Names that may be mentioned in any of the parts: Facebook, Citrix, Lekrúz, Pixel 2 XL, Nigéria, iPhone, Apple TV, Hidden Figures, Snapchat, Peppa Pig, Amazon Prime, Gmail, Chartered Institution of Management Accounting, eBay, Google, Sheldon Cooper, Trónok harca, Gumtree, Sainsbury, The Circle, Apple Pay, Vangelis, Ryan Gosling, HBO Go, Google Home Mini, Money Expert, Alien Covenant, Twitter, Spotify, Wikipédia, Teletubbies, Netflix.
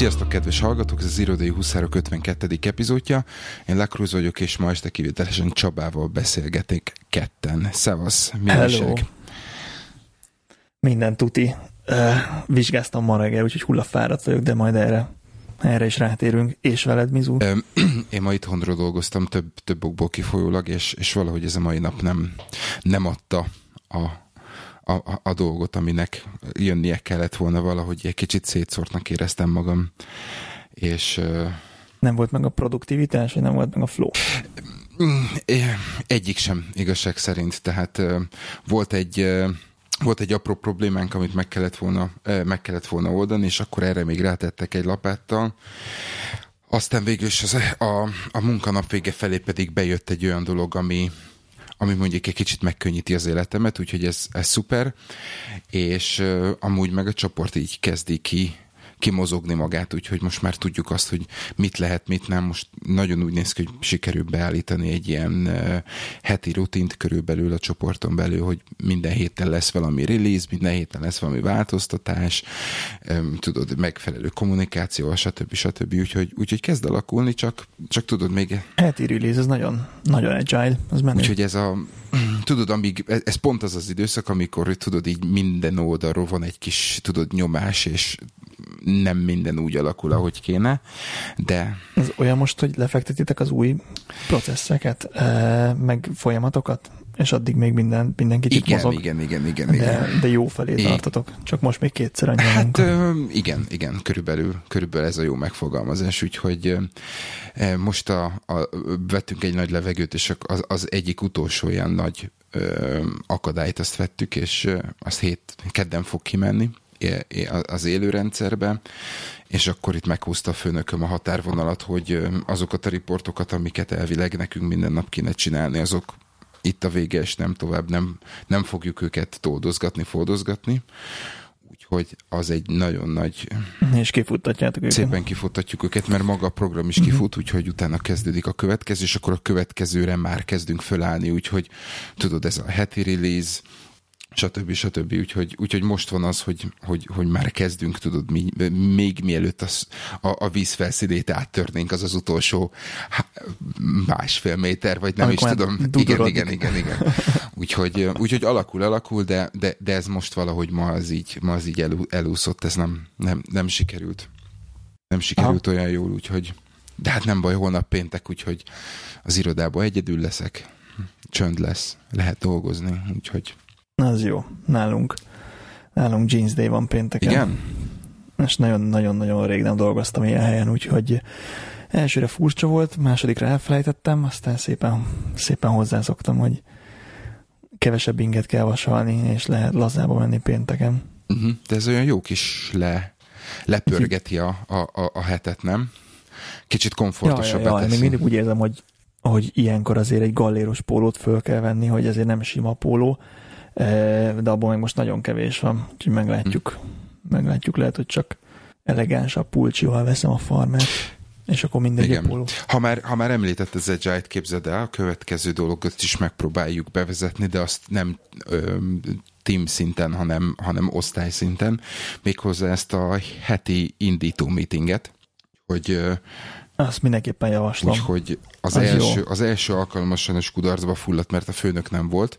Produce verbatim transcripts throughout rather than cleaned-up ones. Sziasztok, kedves hallgatók! Ez az Irodai Huszárok ötvenkettedik epizódja. Én Lekrúz vagyok, és ma este kivételesen Csabával beszélgetek ketten. Szevasz! Mindenság! Minden tuti. Uh, vizsgáztam ma reggel, úgyhogy hullafáradt vagyok, de majd erre, erre is rátérünk. És veled, Mizu? Én ma itthonról dolgoztam több, több okból kifolyólag, és, és valahogy ez a mai nap nem, nem adta a A, a dolgot, aminek jönnie kellett volna, valahogy egy kicsit szétszórtnak éreztem magam, és... Nem volt meg a produktivitás, vagy nem volt meg a flow? Egyik sem, igazság szerint. Tehát volt egy, volt egy apró problémánk, amit meg kellett volna, meg kellett volna oldani, és akkor erre még rátettek egy lapáttal. Aztán végül is az, a, a munkanap vége felé pedig bejött egy olyan dolog, ami ami mondjuk egy kicsit megkönnyíti az életemet, úgyhogy ez, ez szuper, és uh, amúgy meg a csoport így kezdi ki, kimozogni magát, úgyhogy most már tudjuk azt, hogy mit lehet, mit nem. Most nagyon úgy néz ki, hogy sikerül beállítani egy ilyen uh, heti rutint körülbelül a csoporton belül, hogy minden héten lesz valami release, minden héten lesz valami változtatás, um, tudod, megfelelő kommunikáció, stb. stb. Úgyhogy, úgyhogy kezd alakulni, csak, csak tudod még... Heti release, ez nagyon, nagyon agile, az menő. Úgyhogy ez a... Tudod, amíg, ez pont az az időszak, amikor tudod, így minden oldalról van egy kis, tudod, nyomás, és nem minden úgy alakul, ahogy kéne, de... Ez olyan most, hogy lefektetitek az új processzeket, meg folyamatokat, és addig még minden, minden kicsit igen, mozog. Igen, igen, igen. De, igen. de jó felé igen. tartatok, csak most még kétszer annyi. Hát ö, igen, igen, körülbelül, körülbelül ez a jó megfogalmazás, úgyhogy ö, most a, a, vettünk egy nagy levegőt, és az, az egyik utolsó olyan nagy ö, akadályt azt vettük, és ö, azt hét, kedden fog kimenni az élőrendszerbe, és akkor itt meghúzta a főnököm a határvonalat, hogy azokat a riportokat, amiket elvileg nekünk minden nap kéne csinálni, azok itt a vége, és nem tovább, nem, nem fogjuk őket toldozgatni, foldozgatni. Úgyhogy az egy nagyon nagy... És kifuttatjátok őket. Szépen kifuttatjuk őket, mert maga a program is kifut, úgyhogy utána kezdődik a következő, és akkor a következőre már kezdünk fölállni, úgyhogy tudod, ez a heti release, stb. stb. Úgyhogy, úgyhogy most van az, hogy, hogy, hogy már kezdünk, tudod, mi, még mielőtt az, a, a víz felszínét áttörnénk, az az utolsó há, másfél méter, vagy nem Amikor is tudom. Igen, igen, igen, igen. Úgyhogy, úgyhogy alakul, alakul, de, de, de ez most valahogy ma az így, ma az így elú, elúszott, ez nem, nem, nem sikerült. Nem sikerült Aha. olyan jól, úgyhogy, de hát nem baj, holnap péntek, úgyhogy az irodában egyedül leszek, csönd lesz, lehet dolgozni, úgyhogy... Az jó. Nálunk. Nálunk Jeans Day van pénteken. Igen? És nagyon-nagyon-nagyon rég nem dolgoztam ilyen helyen, úgyhogy elsőre furcsa volt, másodikra elfelejtettem, aztán szépen, szépen hozzászoktam, hogy kevesebb inget kell vasalni, és lehet lazába menni pénteken. Uh-huh. De ez olyan jó kis le, lepörgeti a, a, a, a hetet, nem? Kicsit komfortosabb. Ja, ja, ja, még mindig úgy érzem, hogy, hogy ilyenkor azért egy galléros pólót föl kell venni, hogy azért nem sima póló, de abból meg most nagyon kevés van, úgyhogy meglátjuk. Hm. Meglátjuk, lehet, hogy csak elegánsabb pulcsival veszem a farmát, és akkor mindegy a póló. Ha már, ha már említett az Agile-t, képzeld el, a következő dolgot is megpróbáljuk bevezetni, de azt nem ö, team szinten, hanem, hanem osztály szinten, méghozzá ezt a heti indító meetinget, hogy ö, azt mindenképpen javaslom. Úgyhogy az, az, első, az első alkalommal sajnos kudarcba fulladt, mert a főnök nem volt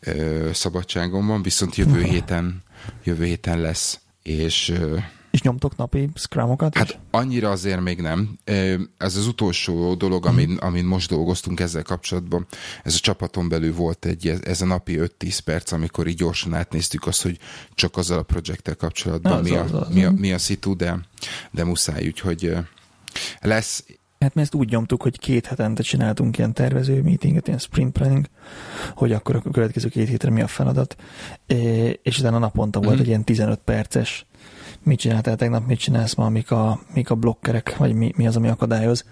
ö, szabadságomban, viszont jövő héten, jövő héten lesz. És, ö, és nyomtok napi scrumokat? Hát is? Annyira azért még nem. Ez az utolsó dolog, amin, amin most dolgoztunk ezzel kapcsolatban. Ez a csapaton belül volt egy, ez a napi öt-tíz perc, amikor így gyorsan átnéztük azt, hogy csak azzal a projekttel kapcsolatban az mi, az a, az mi, a, mi a szitu, de, de muszáj, úgyhogy... Lesz. Hát mi ezt úgy nyomtuk, hogy két hetente csináltunk ilyen tervező meetinget, ilyen sprint planning, hogy akkor a következő két hétre mi a feladat, és utána naponta volt mm-hmm. egy ilyen tizenöt perces, mit csináltál tegnap, mit csinálsz ma, mik a, mik a blokkerek, vagy mi, mi az, ami akadályoz.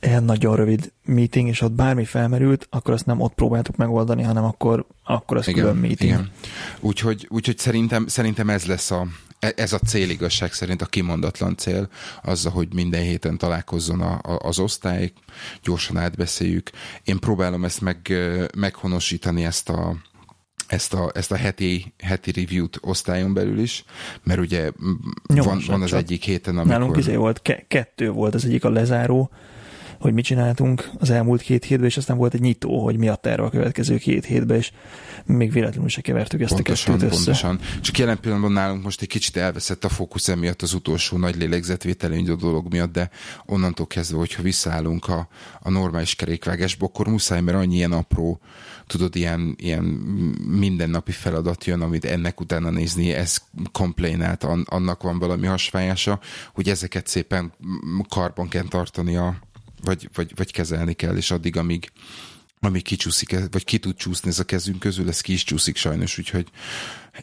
Ilyen nagyon rövid meeting, és ott bármi felmerült, akkor azt nem ott próbáltuk megoldani, hanem akkor, akkor az igen, külön meeting. Úgyhogy, úgyhogy szerintem, szerintem ez lesz a Ez a cél igazság szerint, a kimondatlan cél, azzal, hogy minden héten találkozzon a, a, az osztály, gyorsan átbeszéljük. Én próbálom ezt meg, meghonosítani, ezt a, ezt a, ezt a heti, heti review-t osztályon belül is, mert ugye van, van az egyik héten, amikor... Nálunk izé volt, ke- kettő volt az egyik a lezáró, hogy mit csináltunk az elmúlt két hétben, és aztán volt egy nyitó, hogy mi a terve a következő két hétben, és még véletlenül se kevertük ezt pontosan, a kettőt össze. Pontosan. Csak jelen pillanatban nálunk most egy kicsit elveszett a fókusz emiatt az utolsó nagy lélegzetvételő induló dolog miatt, de onnantól kezdve, hogyha visszaállunk a, a normális kerékvágásba, akkor muszáj, mert annyi ilyen apró, tudod, ilyen, ilyen mindennapi feladat jön, amit ennek utána nézni, ez komplénált, annak van valami hasfájása, hogy ezeket szépen karban kell tartani a Vagy, vagy, vagy kezelni kell, és addig, amíg, amíg kicsúszik, vagy ki tud csúszni ez a kezünk közül, ez ki is csúszik sajnos, úgyhogy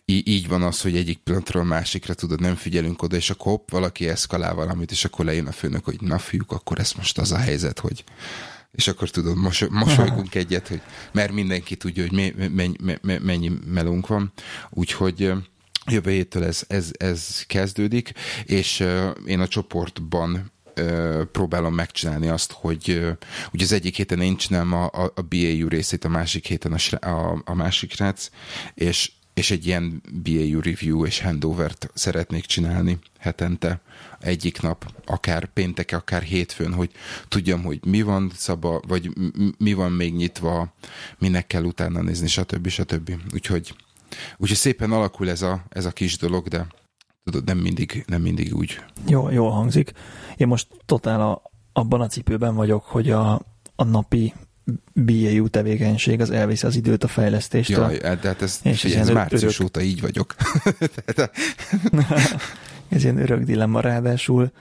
í- így van az, hogy egyik pillanatról másikra, tudod, nem figyelünk oda, és akkor hopp, valaki eszkalál valamit, és akkor lejön a főnök, hogy na fiúk, akkor ez most az a helyzet, hogy... És akkor tudod, mosoly, mosolygunk egyet, hogy mert mindenki tudja, hogy mennyi, mennyi melónk van, úgyhogy... Jövő héttől ez, ez, ez kezdődik, és én a csoportban próbálom megcsinálni azt, hogy ugye az egyik héten én csinálom a, a, a bé á u részét, a másik héten a, a, a másik rác, és, és egy ilyen bé á u review és handovert szeretnék csinálni hetente, egyik nap, akár péntek, akár hétfőn, hogy tudjam, hogy mi van szabva, vagy mi van még nyitva, minek kell utána nézni, stb. stb. Úgyhogy, úgyhogy szépen alakul ez a, ez a kis dolog, de tudod, nem mindig, nem mindig úgy. Jó, jól hangzik. Én most totál a, abban a cipőben vagyok, hogy a, a napi bé á u tevékenység az elviszi az időt a fejlesztéstől. Jaj, de hát ez, és ez március örök... óta így vagyok. Ez ilyen örök dilemma, ráadásul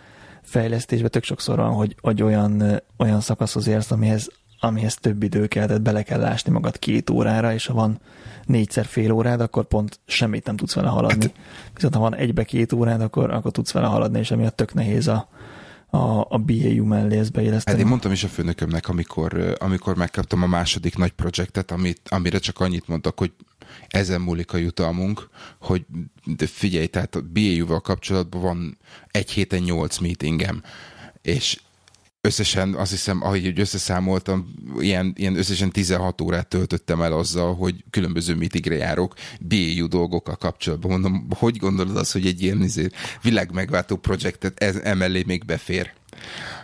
fejlesztésben tök sokszor van, hogy, hogy olyan, olyan szakaszhoz érsz, amihez, amihez több idő kell, tehát bele kell lásni magad két órára, és ha van négyszer fél órád, akkor pont semmit nem tudsz vele haladni. Hát, viszont ha van egybe két órád, akkor, akkor tudsz vele haladni, és emiatt tök nehéz a, a, a bé á u mellé ezt beilleszteni. Hát én mondtam is a főnökömnek, amikor, amikor megkaptam a második nagy projektet, amit, amire csak annyit mondtak, hogy ezen múlik a jutalmunk, hogy de figyelj, tehát a bé á u-val kapcsolatban van egy héten nyolc meetingem, és összesen, azt hiszem, ahogy összeszámoltam, ilyen, ilyen összesen tizenhat órát töltöttem el azzal, hogy különböző meetingre járok, bé á u dolgokkal kapcsolatban. Mondom, hogy gondolod azt, hogy egy ilyen világmegváltó projektet ez emellé még befér?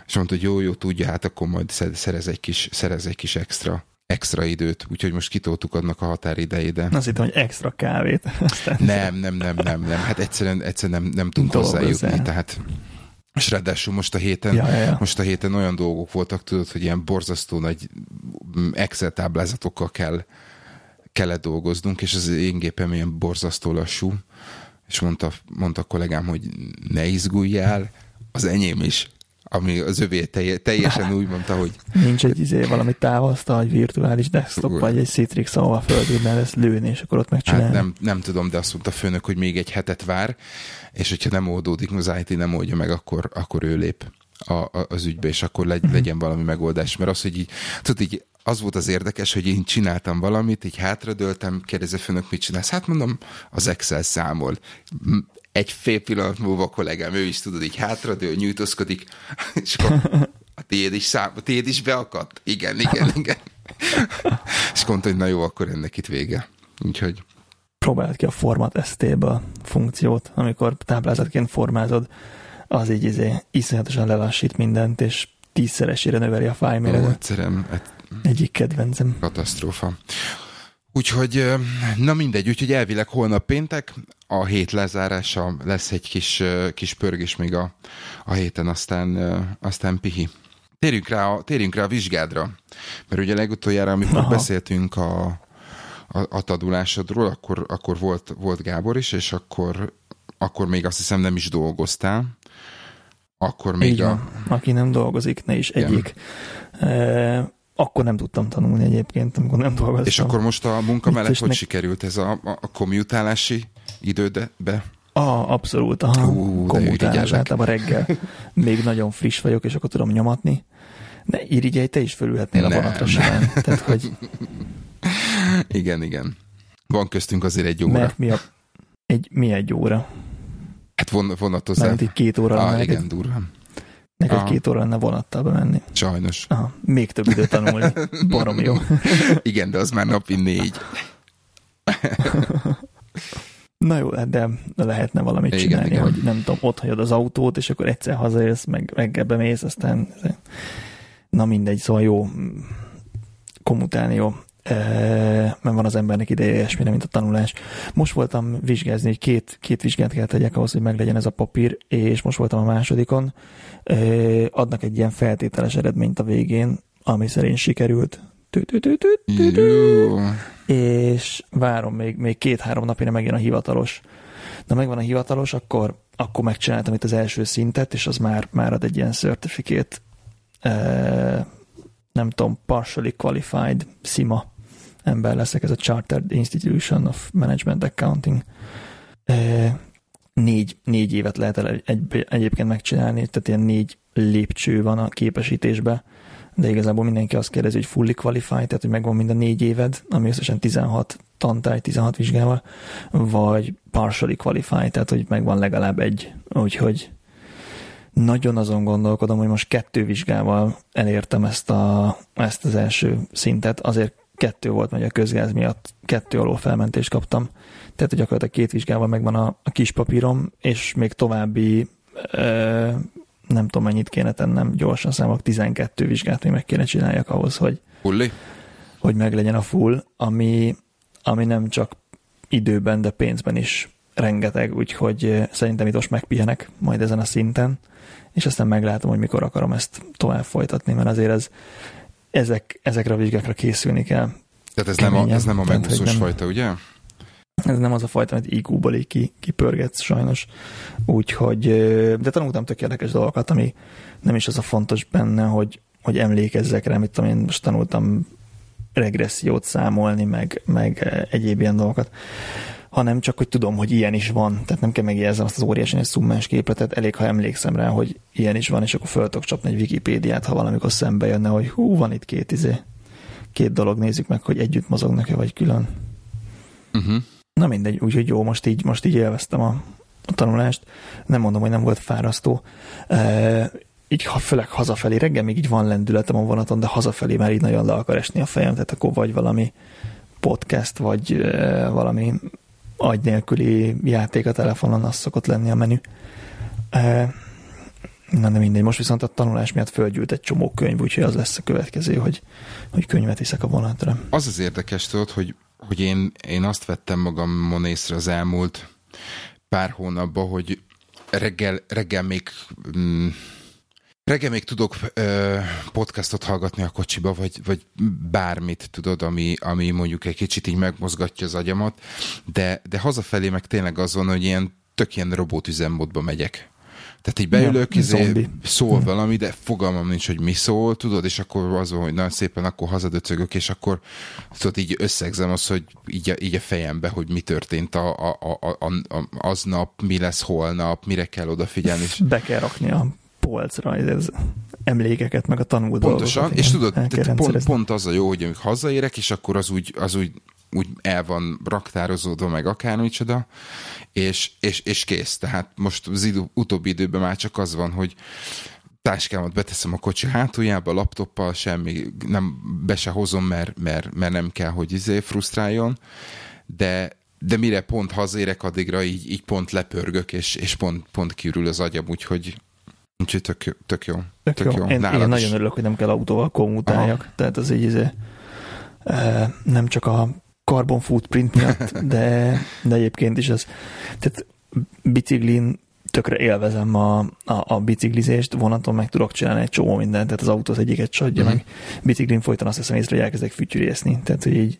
És mondta, hogy jó, jó, tudja, hát akkor majd szerez egy kis, szerez egy kis extra, extra időt. Úgyhogy most kitoltuk annak a határidejére. Azt hittem, hogy extra kávét. Nem, nem, nem, nem, nem. Hát egyszerűen, egyszerűen nem, nem tudunk hozzájutni, tehát... És ráadásul most a héten, ja, ja. most a héten olyan dolgok voltak, tudod, hogy ilyen borzasztó nagy Excel táblázatokkal kell, kellett dolgoznunk, és az én gépem ilyen borzasztó lassú, és mondta, mondta a kollégám, hogy ne izguljál, az enyém is, ami az övé teljesen úgy mondta, hogy... Nincs egy izé, valami távasztal, egy virtuális desktop, Ura. vagy egy Citrix, ahol a földében lesz lőni, és akkor ott megcsinálni. Hát nem, nem tudom, de azt mondta a főnök, hogy még egy hetet vár, és hogyha nem oldódik, az i té nem oldja meg, akkor, akkor ő lép a, a, az ügybe, és akkor legy, legyen valami megoldás. Mert az, hogy így, tudod, így az volt az érdekes, hogy én csináltam valamit, így hátradőltem, kérdezi a főnök, mit csinálsz? Hát mondom, az Excel számol. Egy fél pillanat múlva a kollégám, ő is tudod, így hátradől, nyújtózkodik, és akkor a tiéd is, szám, a tiéd is beakadt. Igen, igen, igen. És mondta, hogy na jó, akkor ennek itt vége. Úgyhogy... Próbáld ki a format st-ből funkciót, amikor táblázatként formázod, az így izé, iszonyatosan lelassít mindent, és tízszeresére növeli a fájméretet. Egyszerűen. Et... Egyik kedvencem. Katasztrófa. Úgyhogy, na mindegy, úgyhogy elvileg holnap péntek, a hét lezárása, lesz egy kis, kis pörgés még a, a héten, aztán, aztán pihi. Térjünk rá, a, térjünk rá a vizsgádra, mert ugye legutoljára, amikor Aha. beszéltünk a, a, a tanulásodról, akkor, akkor volt, volt Gábor is, és akkor, akkor még azt hiszem nem is dolgoztál. Akkor még Így a... Van. Aki nem dolgozik, ne is egyik. E- Akkor nem tudtam tanulni egyébként, amikor nem dolgoztam. És akkor most a munka mellett hogy ne... sikerült ez a, a kommutálási idődbe? Ah, abszolút, aha. Ú, komutálás, általában reggel. Még nagyon friss vagyok, és akkor tudom nyomatni. Ne irigyelj, te is fölülhetnél nem, a vonatra simán. Tehát, hogy... Igen, igen. Van köztünk azért egy óra. Mert mi, a... egy, mi egy óra? Hát von, vonatozom. Mert itt két óra. Ah, igen, egy... durván. Neked Aha. két óra lenne vonattal bemenni. Sajnos. Aha, még több időt tanulni. Barom jó. Igen, de az már napi négy. Na jó, de lehetne valamit igen, csinálni, igen. Hogy nem tudom, ott hagyod az autót, és akkor egyszer hazajössz, meg reggelbe mész, aztán na mindegy, szóval jó, komutálni jó. Mert van az embernek ideje ilyesmire, mint a tanulás. Most voltam vizsgázni, hogy két, két vizsgát kell tegyek ahhoz, hogy meglegyen ez a papír, és most voltam a másodikon. Adnak egy ilyen feltételes eredményt a végén, ami szerint sikerült. És várom, még, még két-három napjára megjön a hivatalos. Na megvan a hivatalos, akkor, akkor megcsináltam itt az első szintet, és az már, már ad egy ilyen certificate, nem tudom, partially qualified szima ember leszek, ez a Chartered Institution of Management Accounting. Négy, négy évet lehet el egy, egyébként megcsinálni, tehát ilyen négy lépcső van a képesítésbe, de igazából mindenki azt kérdezi, hogy fully qualified, tehát hogy megvan mind a négy éved, ami összesen tizenhat tantárgy, tizenhat vizsgával, vagy partially qualified, tehát hogy megvan legalább egy, úgyhogy nagyon azon gondolkodom, hogy most kettő vizsgával elértem ezt, a, ezt az első szintet, azért kettő volt, mert a közgáz miatt kettő alól felmentést kaptam, tehát gyakorlatilag két vizsgával megvan a, a kis papírom, és még további ö, nem tudom mennyit kéne tennem, gyorsan számolok, tizenkettő vizsgát még meg kéne csináljak ahhoz, hogy, hogy meglegyen a full, ami, ami nem csak időben, de pénzben is rengeteg, úgyhogy szerintem itt most megpihenek majd ezen a szinten, és aztán meglátom, hogy mikor akarom ezt tovább folytatni, mert azért ez, ezek, ezekre a vizsgákra készülni kell. Tehát ez nem a, ez nem a megúszós fajta, ugye? Ez nem az a fajta, amit i kú-ból így kipörgetsz sajnos. Úgyhogy, de tanultam tök érdekes dolgokat, ami nem is az a fontos benne, hogy, hogy emlékezzek rá, amit én most tanultam regressziót számolni, meg, meg egyéb ilyen dolgokat, hanem csak, hogy tudom, hogy ilyen is van. Tehát nem kell megjegyeznem azt az óriási egy szummás képletet, elég, ha emlékszem rá, hogy ilyen is van, és akkor föl tudok csapni egy Wikipédiát, ha valamikor szembe jönne, hogy hú, van itt két izé, két dolog, nézzük meg, hogy együtt mozognak-e, vagy külön. Uh-huh. Na mindegy, úgyhogy jó, most így, most így élveztem a, a tanulást. Nem mondom, hogy nem volt fárasztó. E, így ha főleg hazafelé, reggel még így van lendületem a vonaton, de hazafelé már így nagyon le akar esni a fejem, tehát akkor vagy valami podcast, vagy e, valami agy nélküli játék a telefonon, az szokott lenni a menü. Na, de mindegy. Most viszont a tanulás miatt fölgyűlt egy csomó könyv, úgyhogy az lesz a következő, hogy, hogy könyvet iszek a vonatra. Az az érdekes, tudod, hogy, hogy én, én azt vettem magamon észre az elmúlt pár hónapban, hogy reggel, reggel még... Mm, Reggel még tudok ö, podcastot hallgatni a kocsiba, vagy, vagy bármit, tudod, ami, ami mondjuk egy kicsit így megmozgatja az agyamat, de, de hazafelé meg tényleg azon, hogy ilyen tök ilyen robotüzemmódba megyek. Tehát így beülök, ja, izé, szól valami, de fogalmam nincs, hogy mi szól, tudod, és akkor az van, hogy nagyon szépen, akkor hazadöcögök, és akkor tudod, így összegzem azt, hogy így a, így a fejembe, hogy mi történt a, a, a, a, a, aznap, mi lesz holnap, mire kell odafigyelni. És... Be kell rakni a polcra, ez emlékeket, meg a tanult pontosan, dolgokat, és tudod, pont, pont az a jó, hogy amikor hazaérek, és akkor az úgy, az úgy, úgy el van raktározódva, meg akármicsoda, és, és, és kész. Tehát most az idő, utóbbi időben már csak az van, hogy táskámat beteszem a kocsi hátuljába, laptoppal, semmi, nem, be se hozom, mert, mert, mert nem kell, hogy izé frusztráljon, de de mire pont hazaérek, addigra így, így pont lepörgök, és, és pont, pont kiürül az agyam, úgyhogy Úgyhogy tök jó. Tök jó. Tök tök jó. jó. Én, én nagyon örülök, hogy nem kell autóval kommutáljak. Aha. Tehát az így izé, e, nem csak a carbon footprint miatt, de, de egyébként is az. Tehát biciklin tökre élvezem a, a, a biciklizést, vonaton meg tudok csinálni egy csomó mindent, tehát az autó az egyiket csodja, uh-huh. meg biciklin folyton azt hiszem észre, hogy elkezdek fütyülészni. Tehát, hogy így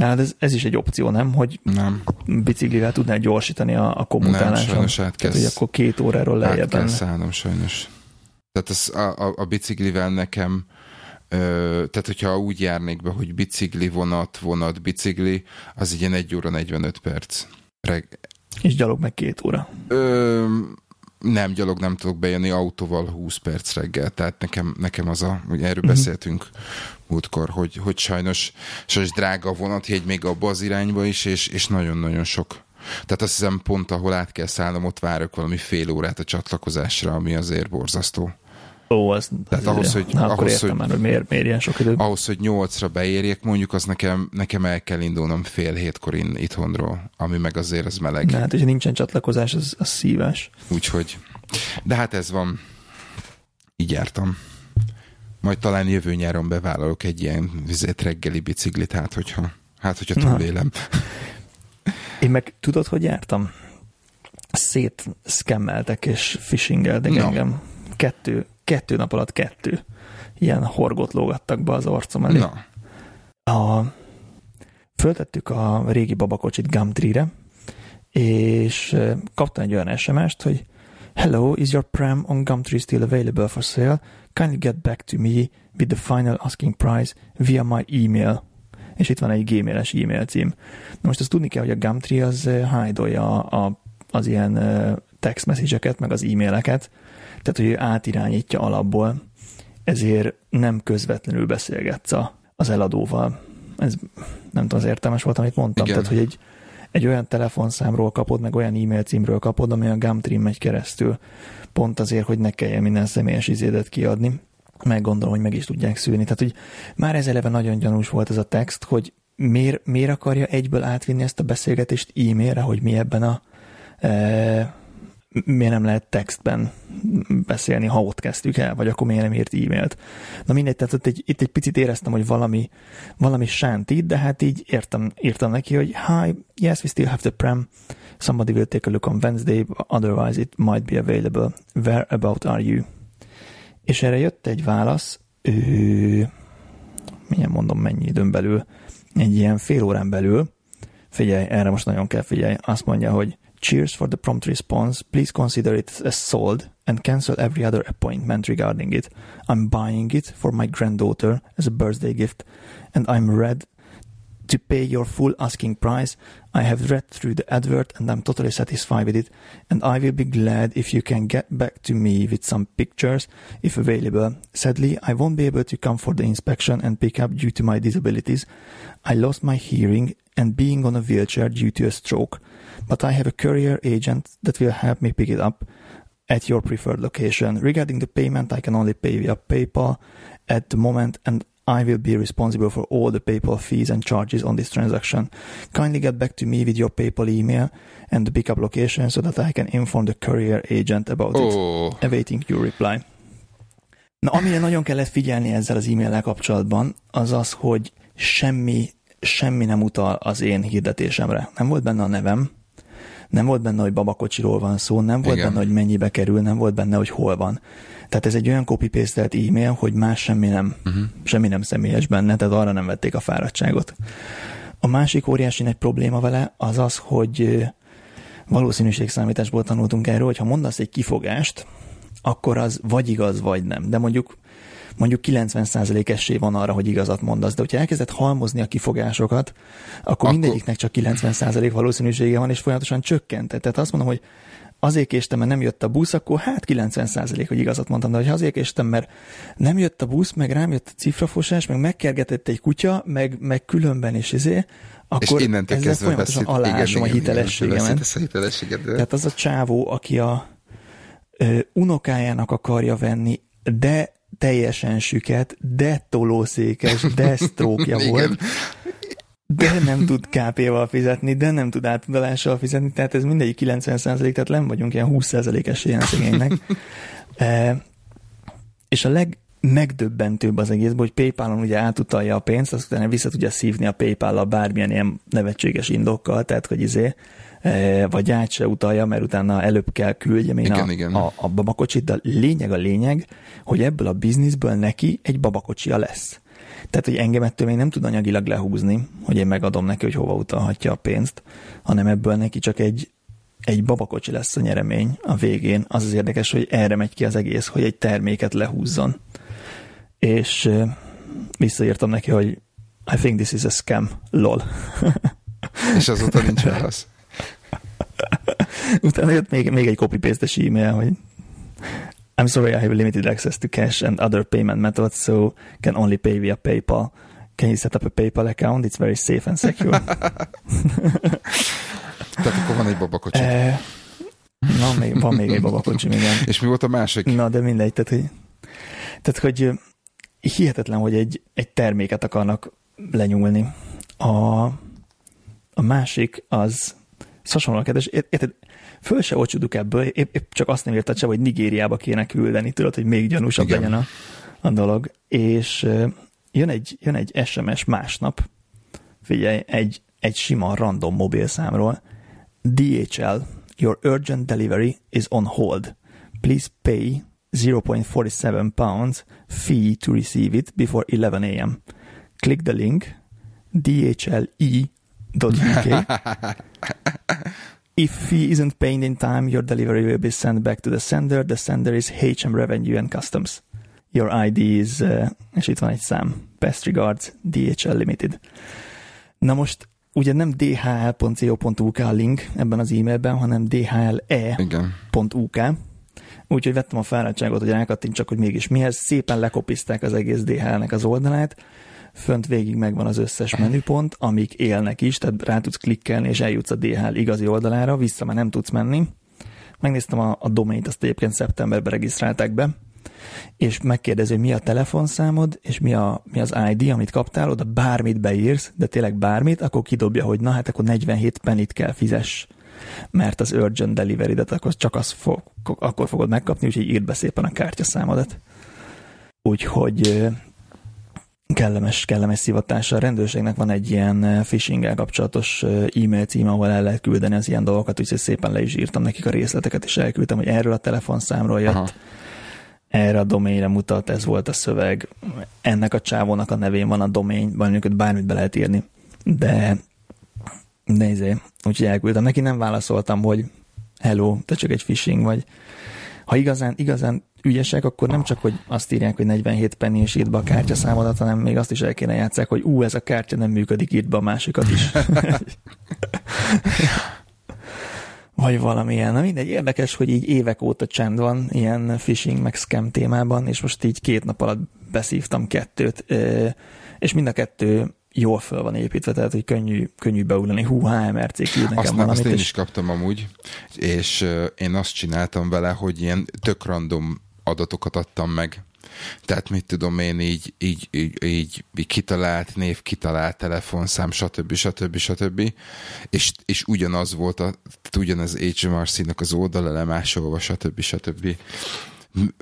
hát ez, ez is egy opció, nem? Hogy nem. Biciklivel tudnál gyorsítani a, a kommutáláson. Nem, sajnos átkezd. Tehát, akkor két óráról lejjebb lenne. Átkezdálnom, sajnos. Tehát az, a, a, a biciklivel nekem, ö, tehát hogyha úgy járnék be, hogy bicikli, vonat, vonat, bicikli, az ilyen egy óra negyvenöt perc. Reg... És gyalog meg két óra. Ö, nem, gyalog nem tudok bejönni, autóval húsz perc reggel. Tehát nekem, nekem az a, ugye erről uh-huh. beszéltünk, útkor, hogy, hogy sajnos, sajnos drága a vonatjegy még abba az irányba is, és, és nagyon-nagyon sok. Tehát azt hiszem pont, ahol át kell szállnom, ott várok valami fél órát a csatlakozásra, ami azért borzasztó. Ó, az, tehát az ahhoz, hogy, na, ahhoz, akkor értem hogy, már, hogy miért, miért ilyen sok idő. Ahhoz, hogy nyolcra beérjek, mondjuk az nekem, nekem el kell indulnom fél hétkor in, itthonról, ami meg azért az meleg. Na, hát, hogyha nincsen csatlakozás, az, az szívás. Úgyhogy. De hát ez van. Így jártam. Majd talán jövő nyáron bevállalok egy ilyen vizet reggeli biciklit, hát hogyha, hát, hogyha túlélem. Én meg tudod, hogy jártam? Szétszkemmeltek és phishingeltek no. engem. Kettő, kettő nap alatt kettő. Ilyen horgot lógattak be az arcom elé. No. A, föltettük a régi babakocsit Gumtree-re, és kaptam egy olyan es em est, hogy Hello, is your pram on Gumtree still available for sale? Kindly get back to me with the final asking price via my email. És itt van egy gmailes e-mail cím. Na most azt tudni kell, hogy a Gumtree az hide-olja a az ilyen text message-eket, meg az e-maileket, tehát, hogy ő átirányítja alapból, ezért nem közvetlenül beszélgetsz az eladóval. Ez nem tudom, az értelmes volt, amit mondtam. Igen. Tehát, hogy egy, egy olyan telefonszámról kapod, meg olyan e-mail címről kapod, ami a Gumtree megy keresztül, pont azért, hogy ne kelljen minden személyes izédet kiadni, meg gondolom, hogy meg is tudják szűrni. Tehát, hogy már ez eleve nagyon gyanús volt ez a text, hogy miért, miért akarja egyből átvinni ezt a beszélgetést e-mailre, hogy mi ebben a E, miért nem lehet textben beszélni, ha ott kezdtük el, vagy akkor miért nem írt e-mailt. Na mindegy, tehát itt egy, itt egy picit éreztem, hogy valami, valami sánt itt, de hát így értem, írtam neki, hogy hi, yes, we still have the pram. Somebody will take a look on Wednesday, otherwise it might be available. Where about are you? És erre jött egy válasz, ő, milyen mondom, mennyi időn belül, egy ilyen fél órán belül, figyelj, erre most nagyon kell figyelj, azt mondja, hogy Cheers for the prompt response. Please consider it as sold and cancel every other appointment regarding it. I'm buying it for my granddaughter as a birthday gift, and I'm ready to pay your full asking price. I have read through the advert and I'm totally satisfied with it, and I will be glad if you can get back to me with some pictures, if available. Sadly, I won't be able to come for the inspection and pick up due to my disabilities. I lost my hearing and being on a wheelchair due to a stroke, but I have a courier agent that will help me pick it up at your preferred location. Regarding the payment, I can only pay via PayPal at the moment, and I will be responsible for all the PayPal fees and charges on this transaction. Kindly get back to me with your PayPal email and the pickup location so that I can inform the courier agent about oh. it. Awaiting your reply. Na, amire nagyon kellett figyelni ezzel az e-maillel kapcsolatban, az az, hogy semmi, semmi nem utal az én hirdetésemre. Nem volt benne a nevem, nem volt benne, hogy babakocsiról van szó, nem volt Igen. benne, hogy mennyibe kerül, nem volt benne, hogy hol van. Tehát ez egy olyan copy-pastelt e-mail, hogy más semmi nem, uh-huh. semmi nem személyes benne, tehát arra nem vették a fáradtságot. A másik óriási nagy probléma vele az az, hogy valószínűségszámításból tanultunk erről, hogy ha mondasz egy kifogást, akkor az vagy igaz, vagy nem. De mondjuk mondjuk kilencven százalék esély van arra, hogy igazat mondasz, de hogyha elkezded halmozni a kifogásokat, akkor, akkor... mindegyiknek csak kilencven százalék valószínűsége van, és folyamatosan csökkent. Tehát azt mondom, hogy azért késtem, mert nem jött a busz, akkor hát kilencven százalék, hogy igazat mondtam, de ha azért késtem, mert nem jött a busz, meg rám jött a cifrafosás, meg megkergetett egy kutya, meg, meg különben is izé, akkor ezzel folyamatosan aláásom a hitelességemet. Tehát az a csávó, aki a ö, unokájának akarja venni, de teljesen süket, de tolószékes, de sztrókja volt, de nem tud ká pé-val fizetni, de nem tud átudalással fizetni, tehát ez mindegyik kilencven százalék, tehát nem vagyunk ilyen húsz százalékes ilyen szegénynek. E, és a legmegdöbbentőbb az egészben, hogy PayPal-on ugye átutalja a pénzt, azt utána vissza tudja szívni a PayPal-a bármilyen ilyen nevetséges indokkal, tehát hogy izé, e, vagy át se utalja, mert utána előbb kell küldjem én igen, a, igen. a, a babakocsit, de lényeg a lényeg, hogy ebből a bizniszből neki egy babakocsia lesz. Tehát, hogy engem ettől még nem tud anyagilag lehúzni, hogy én megadom neki, hogy hova utalhatja a pénzt, hanem ebből neki csak egy, egy babakocsi lesz a nyeremény a végén. Az az érdekes, hogy erre megy ki az egész, hogy egy terméket lehúzzon. És visszaírtam neki, hogy I think this is a scam, lol. És azóta nincs válasz. Utána jött még, még egy copy-paste-es e-mail, hogy I'm sorry, I have limited access to cash and other payment methods, so can only pay via PayPal. Can you set up a PayPal account? It's very safe and secure. Tehát akkor van egy babakocsi. E, na, még, van még egy babakocsi, igen. És mi volt a másik? Na, de mindegy, tehát, hogy Tehát, hogy hihetetlen, hogy egy, egy terméket akarnak lenyúlni. A, a másik az hasonlóan kedves, érted, föl se ocsuduk ebből, épp, épp csak azt nem érted sem, hogy Nigériába kéne küldeni, tudod, hogy még gyanúsabb igen. legyen a, a dolog. És jön egy, jön egy es em es másnap, figyelj, egy, egy sima random mobilszámról, dé há el, your urgent delivery is on hold. Please pay zero point four seven pounds fee to receive it before eleven a.m. Click the link d h l e dot u k. If fee isn't paid in time, your delivery will be sent back to the sender. The sender is há em Revenue and Customs. Your i dé is, uh, és itt van egy szám, best regards, dé há el Limited. Na most, ugye nem d h l dot c o dot u k a link ebben az e-mailben, hanem d h l e dot u k. Úgyhogy vettem a fáradtságot, hogy rákattint csak, hogy mégis mihez. Szépen lekopizták az egész dé há elnek az oldalát. Fönt végig megvan az összes menüpont, amik élnek is, tehát rá tudsz klikkelni, és eljutsz a dé há el igazi oldalára, vissza már nem tudsz menni. Megnéztem a, a domaint, azt egyébként szeptemberben regisztrálták be, és megkérdezi, hogy mi a telefonszámod, és mi, a, mi az i dé, amit kaptál, oda bármit beírsz, de tényleg bármit, akkor kidobja, hogy na hát akkor negyvenhét penit kell fizess, mert az urgent delivery-det akkor csak az fog, akkor fogod megkapni, úgyhogy írd be szépen a kártyaszámodat. Úgyhogy kellemes, kellemes szivatással. A rendőrségnek van egy ilyen phishing-el kapcsolatos e-mail cím, ahol el lehet küldeni az ilyen dolgokat, úgyhogy szépen le is írtam nekik a részleteket, és elküldtem, hogy erről a telefonszámról jött, aha. erre a domainre mutat, ez volt a szöveg, ennek a csávónak a nevén van a domain, bármilyen bármit be lehet írni, de nézé, úgyhogy elküldtem. Neki nem válaszoltam, hogy hello, te csak egy phishing vagy. Ha igazán, igazán ügyesek, akkor nem csak, hogy azt írják, hogy negyvenhét penny, és írd be a kártyaszámodat, hanem még azt is el kéne játsszák, hogy ú, ez a kártya nem működik, írd be a másikat is. Vagy valamilyen. Na mindegy, érdekes, hogy így évek óta csend van ilyen phishing meg scam témában, és most így két nap alatt beszívtam kettőt, és mind a kettő jól föl van építve, tehát, hogy könnyű, könnyű beugrani. Hú, há em er cé küld nekem aztán valamit. Azt én is kaptam amúgy, és én azt csináltam vele, hogy ilyen tök random adatokat adtam meg. Tehát mit tudom én, így, így, így, így, így kitalált név, kitalált telefonszám, stb. stb. stb. És, és ugyanaz volt, a, ugyanaz há em er cé-nek az oldalele másolva, stb. stb.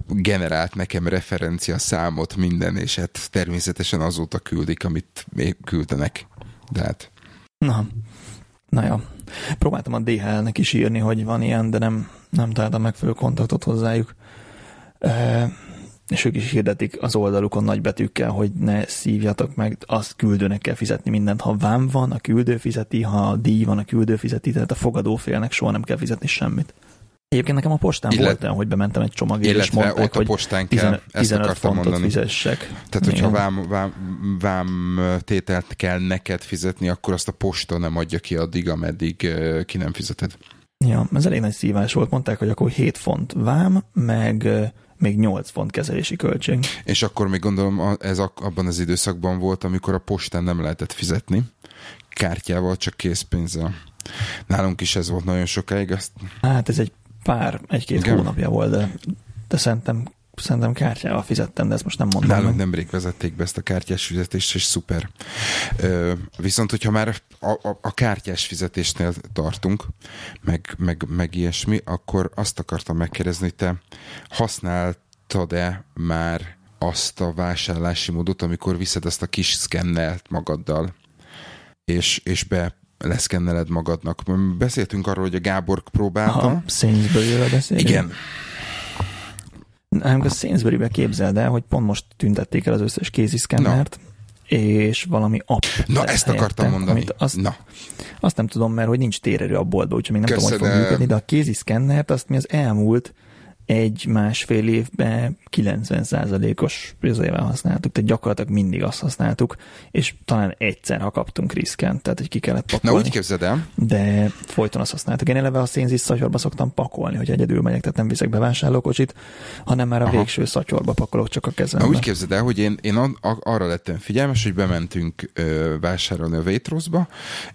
Generált nekem referencia számot minden, és hát természetesen azóta küldik, amit még küldenek. De hát... Na, na jó. Próbáltam a dé há elnek is írni, hogy van ilyen, de nem, nem találtam megfelelő kontaktot hozzájuk. E- és ők is hirdetik az oldalukon nagybetűkkel, hogy ne szívjatok meg, azt küldőnek kell fizetni mindent. Ha vám van, a küldő fizeti, ha díj van, a küldő fizeti, tehát a fogadófélnek soha nem kell fizetni semmit. Egyébként nekem a postán Illet... voltam, hogy bementem egy csomagért, és mondták, hogy tizenöt fontot fizessek. Tehát, igen. hogyha vám, vám, vám tételt kell neked fizetni, akkor azt a posta nem adja ki addig, ameddig ki nem fizeted. Ja, ez elég nagy szívás volt. Mondták, hogy akkor hét font vám, meg még nyolc font kezelési költség. És akkor még gondolom, ez abban az időszakban volt, amikor a postán nem lehetett fizetni. Kártyával, csak készpénzzel. Nálunk is ez volt nagyon sokáig. Azt... Hát ez egy Pár, egy-két igen. hónapja volt, de, de szerintem, szerintem kártyával fizettem, de ezt most nem mondom. Nálunk nemrég vezették be ezt a kártyás fizetést, és szuper. Üh, viszont, hogyha már a, a, a kártyás fizetésnél tartunk, meg, meg, meg ilyesmi, akkor azt akartam megkérdezni, hogy te használtad-e már azt a vásárlási módot, amikor viszed ezt a kis szkennelt magaddal, és, és be leszkenneled magadnak. Beszéltünk arról, hogy a Gábor próbálta. Sainsburyről beszélünk. Igen. Amikor a Sainsburybe képzeld el, hogy pont most tüntették el az összes kéziszkennert, no. és valami app. Na, ezt akartam helyette, mondani. Azt, Na. azt nem tudom, mert hogy nincs térerő a boltba, úgyhogy még nem Köszönöm. tudom, hogy fog működni, de a kéziszkennert azt mi az elmúlt egy-másfél évben kilencven százalékos részével használtuk, tehát gyakorlatilag mindig azt használtuk, és talán egyszer, ha kaptunk riszkent, tehát hogy ki kellett pakolni. Na, úgy képzeld el. De folyton azt használtuk. Én eleve a szénzis szatyorba szoktam pakolni, hogy egyedül megyek, tehát nem viszek bevásárlókocsit, hanem már a Aha. végső szatyorba pakolok csak a kezembe. Na, úgy képzeld el, hogy én, én arra lettem figyelmes, hogy bementünk ö, vásárolni a Waitrose-ba,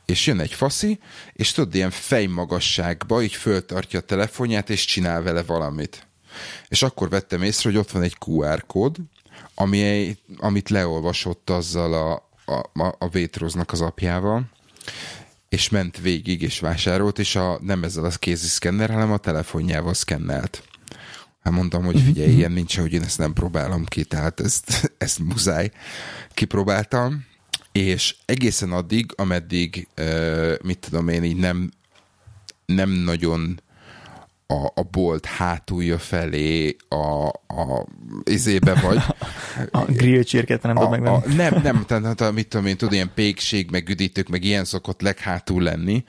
és jön egy faszi, és tudod, ilyen fejmagasságba így föltartja a telefonját, és csinál vele valamit. És akkor vettem észre, hogy ott van egy kú er kód, ami, amit leolvasott azzal a, a, a Vétroznak az apjával, és ment végig, és vásárolt, és a, nem ezzel a kéziszkenner, hanem a telefonjával szkennelt. Hát mondtam, hogy figyelj, ilyen nincs, hogy én ezt nem próbálom ki, tehát ezt, ezt muszáj. Kipróbáltam, és egészen addig, ameddig, mit tudom én, így nem, nem nagyon a, a bolt hátulja felé a, a izébe vagy. A grill csirket nem tud megvenni. Nem, nem, tehát a, mit tudom én, tudod, ilyen pékség, meg üdítők, meg ilyen szokott leghátul lenni.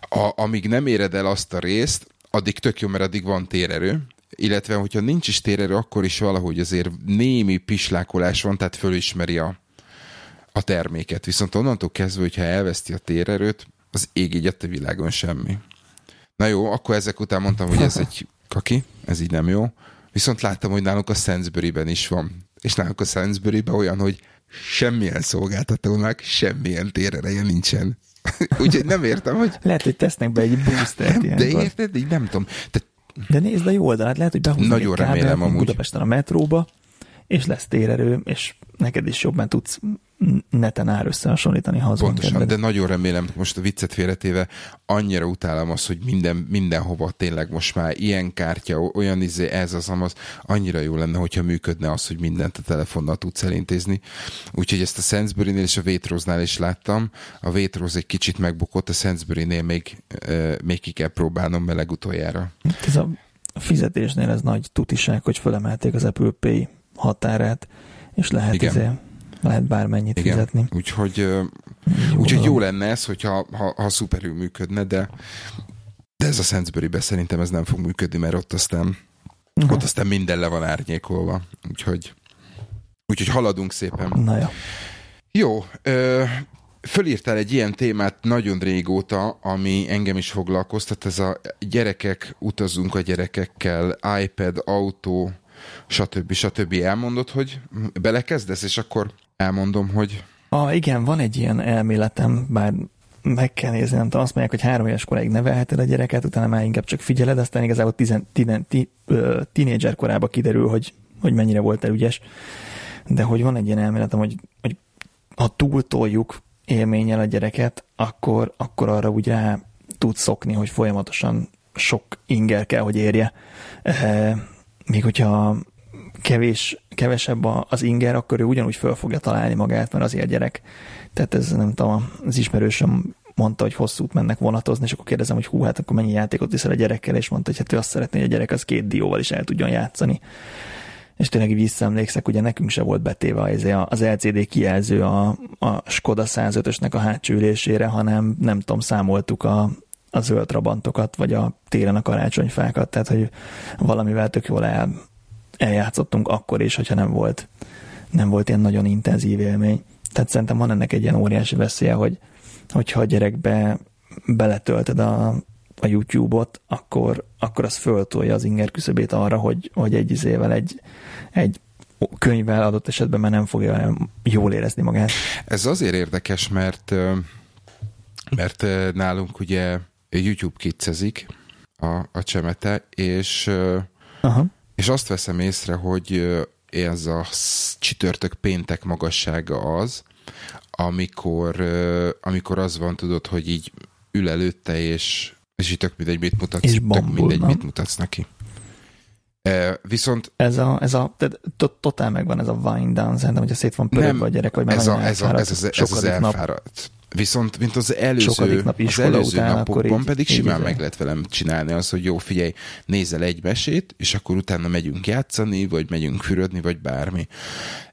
A, amíg nem éred el azt a részt, addig tök jó, mert addig van térerő, illetve hogyha nincs is térerő, akkor is valahogy azért némi pislákolás van, tehát fölismeri a, a terméket. Viszont onnantól kezdve, hogyha elveszti a térerőt, az ég így a te világon semmi. Na jó, akkor ezek után mondtam, hogy ez egy kaki, ez így nem jó. Viszont láttam, hogy nálunk a Sainsburyben is van. És nálunk a Sainsburyben olyan, hogy semmilyen szolgáltatónak semmilyen térereje nincsen. Úgyhogy nem értem, hogy... Lehet, hogy tesznek be egy boostert ilyenkor. De érted? Így nem tudom. Te... De nézd a jó oldalát, lehet, hogy behúzni nagyon egy kábelt amúgy Budapesten a metróba, és lesz térerő, és neked is jobban tudsz neten ár összehasonlítani, ha az pontosan, van kedved. De nagyon remélem, most a viccet félretéve, annyira utálom azt, hogy minden, mindenhova tényleg most már ilyen kártya, olyan izé, ez az, amaz, annyira jó lenne, hogyha működne az, hogy mindent a telefonnal tudsz elintézni. Úgyhogy ezt a Sainsburynél és a Waitrosenál is láttam. A Waitrose egy kicsit megbukott, a Sainsburynél még, még ki kell próbálnom meleg utoljára. Ez a fizetésnél ez nagy tutiság, hogy fölemelték az Apple Pay határát, és lehet izé, lehet bármennyit igen fizetni. Úgyhogy, jó, úgyhogy jó lenne ez, hogyha ha, ha szuperül működne, de, de ez a Sainsburyben szerintem ez nem fog működni, mert ott aztán, uh-huh. ott aztán minden le van árnyékolva. Úgyhogy, úgyhogy haladunk szépen. Na jó. Jó, ö, fölírtál egy ilyen témát nagyon régóta, ami engem is foglalkoztat, ez a gyerekek, utazunk a gyerekekkel, iPad, autó, stb. Stb. Elmondod, hogy belekezdesz, és akkor elmondom, hogy... Ah, igen, van egy ilyen elméletem, bár meg kell nézni, nem tudom, azt mondják, hogy három éves koráig nevelheted a gyereket, utána már inkább csak figyeled, aztán igazából tizen, tizen, ti, ö, tínédzser korában kiderül, hogy, hogy mennyire voltál ügyes. De hogy van egy ilyen elméletem, hogy, hogy ha túltoljuk élménnyel a gyereket, akkor, akkor arra úgy rá tudsz szokni, hogy folyamatosan sok inger kell, hogy érje. E- Még hogyha kevés, kevesebb az inger, akkor ő ugyanúgy föl fogja találni magát, mert azért gyerek. Tehát ez nem tudom, az ismerősöm mondta, hogy hosszút mennek vonatozni, és akkor kérdezem, hogy hú, hát akkor mennyi játékot viszel a gyerekkel, és mondta, hogy hát ő azt szeretné, hogy a gyerek az két dióval is el tudjon játszani. És tényleg visszaemlékszek, ugye nekünk se volt betéve az el cé dé kijelző a, a Skoda százötösnek a hátsó ülésére, hanem nem tudom, számoltuk a a zöld trabantokat, vagy a télen a karácsonyfákat, tehát hogy valamivel tök jól el, eljátszottunk akkor is, hogyha nem volt, nem volt ilyen nagyon intenzív élmény. Tehát szerintem van ennek egy ilyen óriási veszélye, hogy hogyha a gyerekbe beletöltöd a, a YouTube-ot, akkor, akkor az föltolja az inger küszöbét arra, hogy, hogy egy izével, egy, egy könyvvel adott esetben már nem fogja jól érezni magát. Ez azért érdekes, mert mert nálunk ugye YouTube kiccezik a, a csemete, és, aha. és azt veszem észre, hogy ez a csütörtök péntek magassága az, amikor, amikor az van, tudod, hogy így ül előtte, és, és így tök mindegy, mit mutatsz, tök mindegy, mit mutatsz neki. Viszont... Ez a, ez a totál megvan ez a wind down, szerintem, hogyha szét van pörögve a gyerek, vagy már ez nagyon elfáradt. Ez, ez az elfáradt. Viszont, mint az előző, nap az előző napokban így, pedig így simán így meg lehet velem csinálni az, hogy jó, figyelj, nézel egy mesét, és akkor utána megyünk játszani, vagy megyünk fürödni, vagy bármi.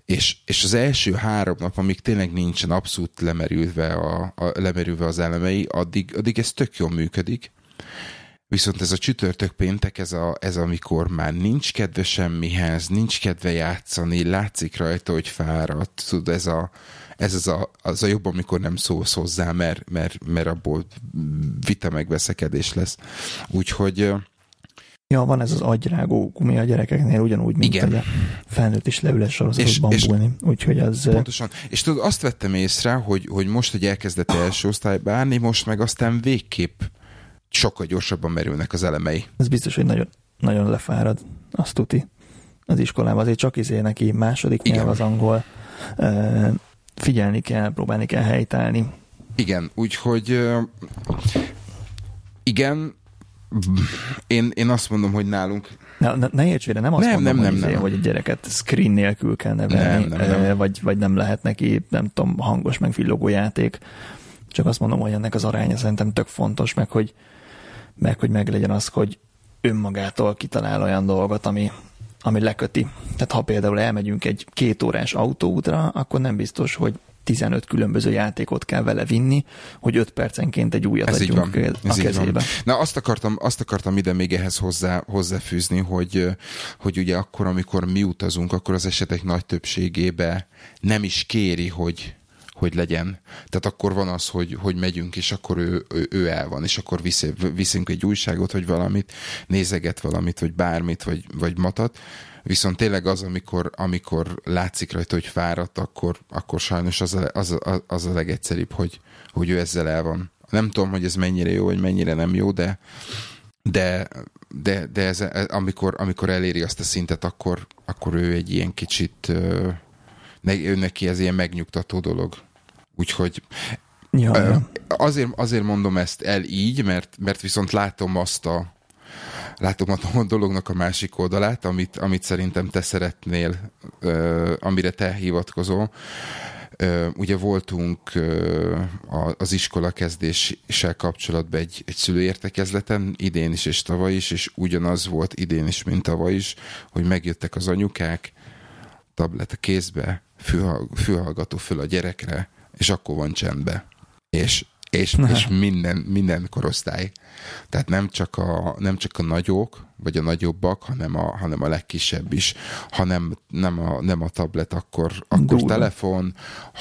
És, és az első három nap, amíg tényleg nincsen abszolút lemerülve, a, a, lemerülve az elemei, addig, addig ez tök jól működik. Viszont ez a csütörtök péntek, ez, a, ez amikor már nincs kedve semmihez, nincs kedve játszani, látszik rajta, hogy fáradt, tudod, ez a Ez az a, az a jobb, amikor nem szólsz hozzá, mert, mert, mert abból vita megveszekedés lesz. Úgyhogy... Ja, van ez az agyrágó gumi a gyerekeknél, ugyanúgy, mint igen. A felnőtt is leül egy sorozatban bambulni. Úgyhogy az... Pontosan. És tudod, azt vettem észre, hogy, hogy most, hogy elkezdett első osztályba állni, most meg aztán végképp sokkal gyorsabban merülnek az elemei. Ez biztos, hogy nagyon, nagyon lefárad, azt tuti. az iskolában azért csak izé neki második nyelv az angol, uh, figyelni kell, próbálni kell helytállni. Igen, úgyhogy uh, igen, én, én azt mondom, hogy nálunk... Na, ne, ne értsére, nem azt nem, mondom, nem, hogy, nem, nem. hogy a gyereket screen nélkül kell nevelni, nem, nem, nem. Vagy, vagy nem lehet neki, nem tudom, hangos, meg villogó játék. Csak azt mondom, hogy ennek az aránya szerintem tök fontos, meg hogy, meg hogy meglegyen az, hogy önmagától kitalál olyan dolgot, ami, ami leköti. Tehát ha például elmegyünk egy kétórás autóútra, akkor nem biztos, hogy tizenöt különböző játékot kell vele vinni, hogy öt percenként egy újat ez adjunk a kezébe. Na, azt akartam, azt akartam ide még ehhez hozzá, hozzáfűzni, hogy, hogy ugye akkor, amikor mi utazunk, akkor az esetek nagy többségébe nem is kéri, hogy hogy legyen. Tehát akkor van az, hogy, hogy megyünk, és akkor ő, ő, ő el van, és akkor visz, viszünk egy újságot, hogy valamit, nézeget valamit, vagy bármit, vagy, vagy matat. Viszont tényleg az, amikor, amikor látszik rajta, hogy fáradt, akkor, akkor sajnos az a, az, a, az a legegyszerűbb, hogy, hogy ő ezzel el van. Nem tudom, hogy ez mennyire jó, vagy mennyire nem jó, de, de, de, de ez, amikor, amikor eléri azt a szintet, akkor, akkor ő egy ilyen kicsit... Ő neki ez ilyen megnyugtató dolog. Úgyhogy ja, ö, azért, azért mondom ezt el így, mert, mert viszont látom azt a látom a dolognak a másik oldalát, amit, amit szerintem te szeretnél, ö, amire te hivatkozol. Ö, ugye voltunk ö, a, az iskola kezdéssel kapcsolatban egy, egy szülőértekezleten, idén is és tavaly is, és ugyanaz volt idén is, mint tavaly is, hogy megjöttek az anyukák, tablet a kézbe, fülhallgató föl a gyerekre, és akkor van csendbe. És, és, és minden, minden korosztály. Tehát nem csak, a, nem csak a nagyok, vagy a nagyobbak, hanem a, hanem a legkisebb is. Ha nem, nem, a, nem a tablet, akkor, akkor telefon,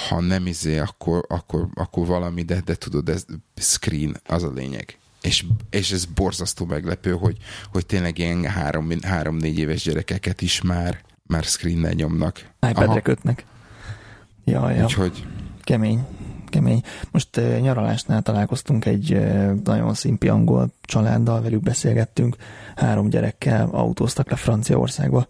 ha nem izé, akkor, akkor, akkor valami, de, de tudod, ez screen, az a lényeg. És, és ez borzasztó meglepő, hogy, hogy tényleg ilyen három, három-négy éves gyerekeket is már már screennel nyomnak. iPadre kötnek. Jaj, jaj. Úgyhogy... Kemény, kemény. Most uh, nyaralásnál találkoztunk egy uh, nagyon szimpi angol családdal, velük beszélgettünk, három gyerekkel autóztak le Franciaországba,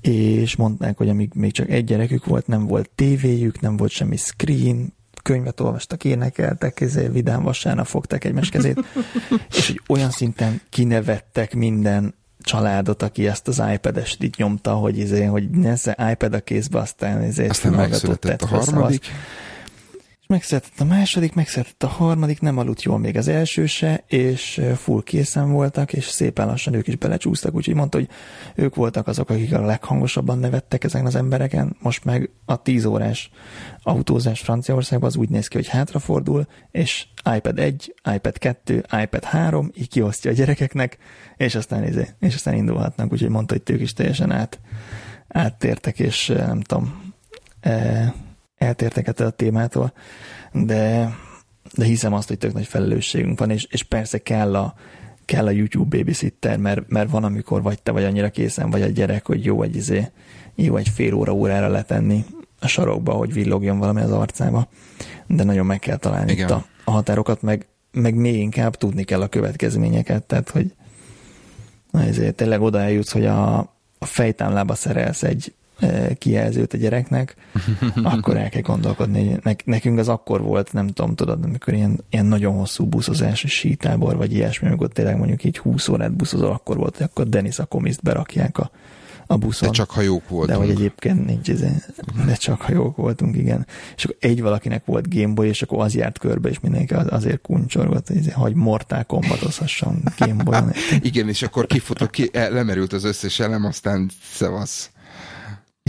és mondták, hogy amíg még csak egy gyerekük volt, nem volt tévéjük, nem volt semmi screen, könyvet olvastak, énekeltek, ezért vidám vasárnap fogták egymás kezét, és hogy olyan szinten kinevettek minden családot, aki ezt az iPad-est így nyomta, hogy izé, hogy nesze iPad a kézbe, aztán izé aztán megszületett a harmadik. És megszületett a második, megszületett a harmadik, nem aludt jól még az első se, és full készen voltak, és szépen lassan ők is belecsúsztak, úgyhogy mondta, hogy ők voltak azok, akik a leghangosabban nevettek ezen az embereken, most meg a tíz órás autózás Franciaországban az úgy néz ki, hogy hátrafordul, és iPad egy, iPad kettő, iPad három, így kiosztja a gyerekeknek, és aztán, izé, és aztán indulhatnak, úgyhogy mondta, hogy ők is teljesen át, áttértek, és nem tudom, e- eltértek ettől a témától, de, de hiszem azt, hogy tök nagy felelősségünk van, és, és persze kell a, kell a YouTube babysitter, mert, mert van, amikor vagy te vagy annyira készen, vagy a gyerek, hogy jó egy, izé, jó egy fél óra órára letenni a sarokba, hogy villogjon valami az arcába, de nagyon meg kell találni itt a, a határokat, meg, meg még inkább tudni kell a következményeket, tehát, hogy ezért tényleg oda eljutsz, hogy a, a fejtámlába szerelsz egy kijelzőt a gyereknek, akkor el kell gondolkodni. Nekünk az akkor volt, nem tudom, tudod, amikor ilyen, ilyen nagyon hosszú buszozás, sítábor, vagy ilyesmi, amikor tényleg mondjuk így húsz órát buszozol, akkor volt, hogy akkor Denis a komiszt berakják a, a buszon. De csak hajók voltunk. De hogy egyébként nincs, de csak hajók voltunk, igen. És akkor egy valakinek volt Gameboy, és akkor az járt körbe, és mindenki azért kuncsorgott, hogy Mortal Kombatozhasson Gameboyon. Igen, és akkor kifutott, ki, lemerült az összes elem, aztán szevasz.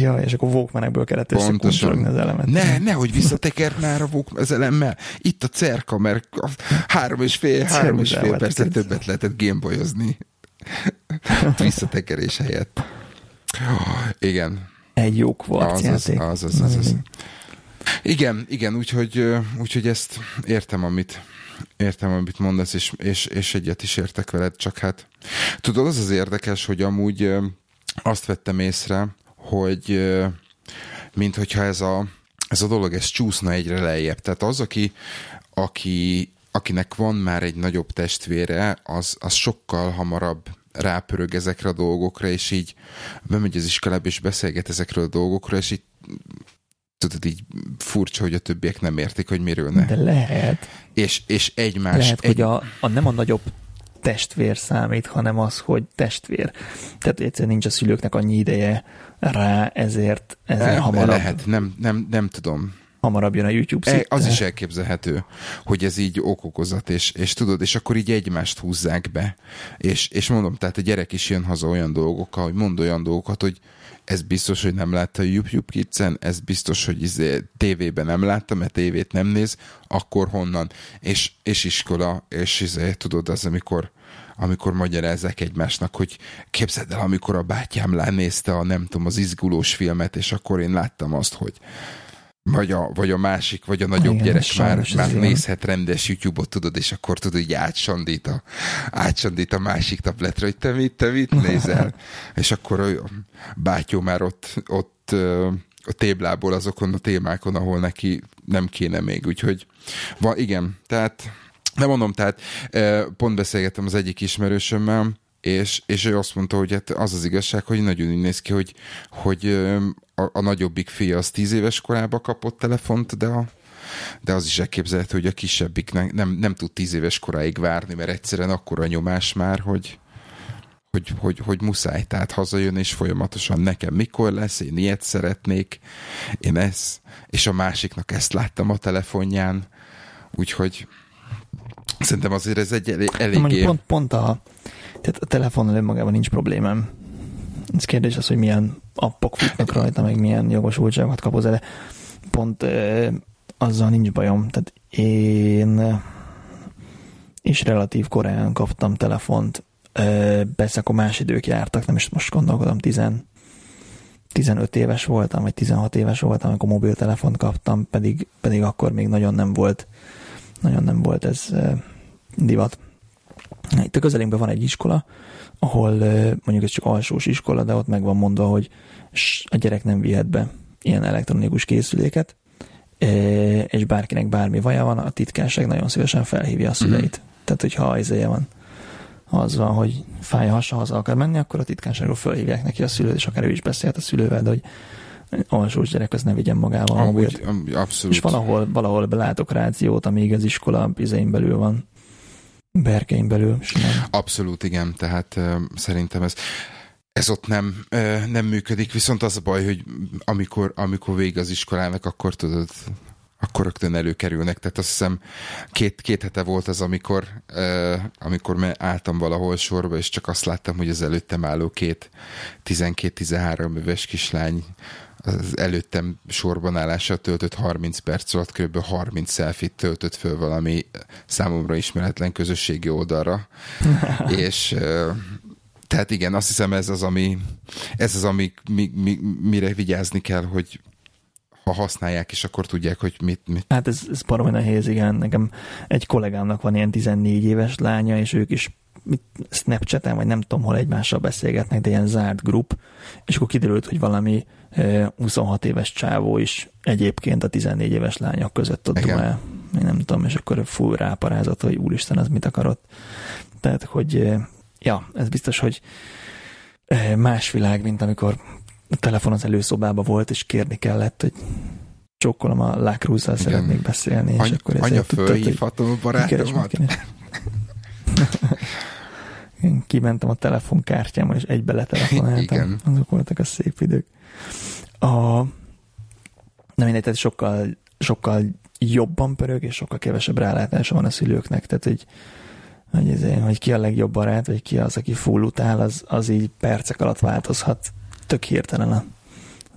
Ja, és akkor Walkmanekből kellett összekuncsorogni az elemet. Ne, nehogy visszatekert már a Walkman az elemmel. Itt a cerka, mert három és fél, három és fél percet többet lehetett gameboyozni. Visszatekerés helyett. Oh, igen. Egy jó kvarcjáték. Az, az, az, az, az. Igen, igen, úgyhogy, úgyhogy ezt értem, amit értem, amit mondasz, és, és, és egyet is értek veled, csak hát tudod, az az érdekes, hogy amúgy azt vettem észre, hogy minthogyha ez a, ez a dolog, ez csúszna egyre lejjebb. Tehát az, aki, aki, akinek van már egy nagyobb testvére, az, az sokkal hamarabb rápörög ezekre a dolgokra, és így bemegy az iskolába, és beszélget ezekről a dolgokról, és így tudod, így furcsa, hogy a többiek nem értik, hogy miről ne. De lehet. És, és egymás... Lehet, egy... hogy a, a nem a nagyobb testvér számít, hanem az, hogy testvér. Tehát egyszerűen nincs a szülőknek annyi ideje rá, ezért, ezért nem, hamarabb... Lehet, nem, nem, nem tudom. Hamarabb jön a YouTube szitte. Az is elképzelhető, hogy ez így okokozat, és, és tudod, és akkor így egymást húzzák be. És, és mondom, tehát a gyerek is jön haza olyan dolgokkal, hogy mond olyan dolgokat, hogy ez biztos, hogy nem látta a YouTube Kids-en, ez biztos, hogy izé, tévében nem látta, mert tévét nem néz, akkor honnan? És, és iskola, és izé, tudod, az, amikor, amikor magyarázzák egymásnak, hogy képzeld el, amikor a bátyám lá nézte a, nem tudom, az izgulós filmet, és akkor én láttam azt, hogy Vagy a, vagy a másik, vagy a nagyobb igen, gyerek már, már nézhet rendes YouTube-ot, tudod, és akkor tudod, így átsandít a, átsandít a másik tabletre, hogy te mit, te mit nézel? És akkor a bátyó már ott, ott a téblából azokon a témákon, ahol neki nem kéne még, úgyhogy van, igen, tehát nem mondom, tehát pont beszélgettem az egyik ismerősömmel, és, és ő azt mondta, hogy hát az az igazság, hogy nagyon úgy néz ki, hogy, hogy a, a nagyobbik fia az tíz éves korában kapott telefont, de, a, de az is elképzelhető, hogy a kisebbik nem, nem, nem tud tíz éves koráig várni, mert egyszerűen akkora nyomás már, hogy, hogy, hogy, hogy muszáj, tehát hazajön, és folyamatosan nekem mikor lesz, én ilyet szeretnék, én ezt, és a másiknak ezt láttam a telefonján, úgyhogy szerintem azért ez egy elég... eléggé... Pont, pont a, tehát a telefonnal önmagában nincs problémám. Ez kérdés az, hogy milyen appok futnak rajta, meg milyen jogosultságokat kapod, de pont ö, azzal nincs bajom. Tehát én is relatív korán kaptam telefont, ö, persze akkor más idők jártak, nem is most gondolkodom, tíz, tizenöt éves voltam, vagy tizenhat éves voltam, amikor mobiltelefont kaptam, pedig, pedig akkor még nagyon nem volt, nagyon nem volt ez ö, divat. Itt a közelünkben van egy iskola, ahol mondjuk ez csak alsós iskola, de ott meg van mondva, hogy a gyerek nem vihet be ilyen elektronikus készüléket, és bárkinek bármi vaja van, a titkárság nagyon szívesen felhívja a szüleit. Mm-hmm. Tehát, hogyha izéje van, ha az van, hogy fáj a hasa, haza akar menni, akkor a titkárságról felhívják neki a szülőt, és akár ő is beszélt a szülővel, de hogy alsós gyerek az ne vigyen magával. Amúgy, abszolút. És valahol, valahol belátok rációt, amíg az iskola izén belül van. Berkeim belül. Simán. Abszolút, igen, tehát uh, szerintem ez, ez ott nem, uh, nem működik, viszont az a baj, hogy amikor, amikor vége az iskolának, akkor tudod, akkor rögtön előkerülnek, tehát azt hiszem két, két hete volt az, amikor, uh, amikor álltam valahol sorba, és csak azt láttam, hogy az előttem álló két tizenkét-tizenhárom éves kislány az előttem sorban állással töltött harminc perc alatt kb. harminc selfie-t töltött föl valami számomra ismeretlen közösségi oldalra. És tehát igen, azt hiszem ez az, ami, ez az, ami mi, mi, mire vigyázni kell, hogy ha használják, és akkor tudják, hogy mit... mit. Hát ez, ez baromi nehéz, igen. Nekem egy kollégámnak van ilyen tizennégy éves lánya, és ők is Snapchaten, vagy nem tudom, hol egymással beszélgetnek, de ilyen zárt grup, és akkor kiderült, hogy valami huszonhat éves csávó is egyébként a tizennégy éves lányok között ott dumál. Én nem tudom, és akkor full ráparázott, hogy úristen, az mit akarott. Tehát, hogy ja, ez biztos, hogy más világ, mint amikor a telefon az előszobában volt, és kérni kellett, hogy csókolom, a Lekrúzzal szeretnék beszélni, és Any- akkor ezért tudtad, fölhívhatom a barátomat. Én kimentem a telefonkártyámmal, és egybe letelefonáltam. Igen. Azok voltak a szép idők. A... Na mindegy, tehát sokkal, sokkal jobban pörög, és sokkal kevesebb rálátása van a szülőknek. Tehát, hogy, hogy, ezért, hogy ki a legjobb barát, vagy ki az, aki full utál, az, az így percek alatt változhat. Tök hirtelen a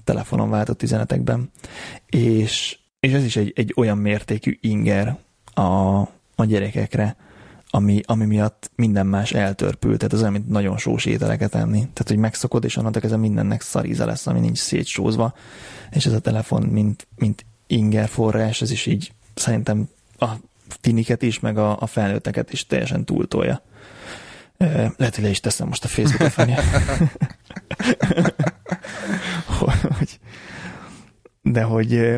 telefonon váltott üzenetekben. És, és ez is egy, egy olyan mértékű inger a, a gyerekekre, Ami, ami miatt minden más eltörpül. Tehát az olyan, mint nagyon sós ételeket enni. Tehát, hogy megszokod, és onnantól kezdve mindennek szaríze lesz, ami nincs szétsózva. És ez a telefon, mint, mint ingerforrás, ez is így szerintem a tiniket is, meg a, a felnőtteket is teljesen túltolja. Lehet, hogy le is teszem most a Facebookra felé. De hogy...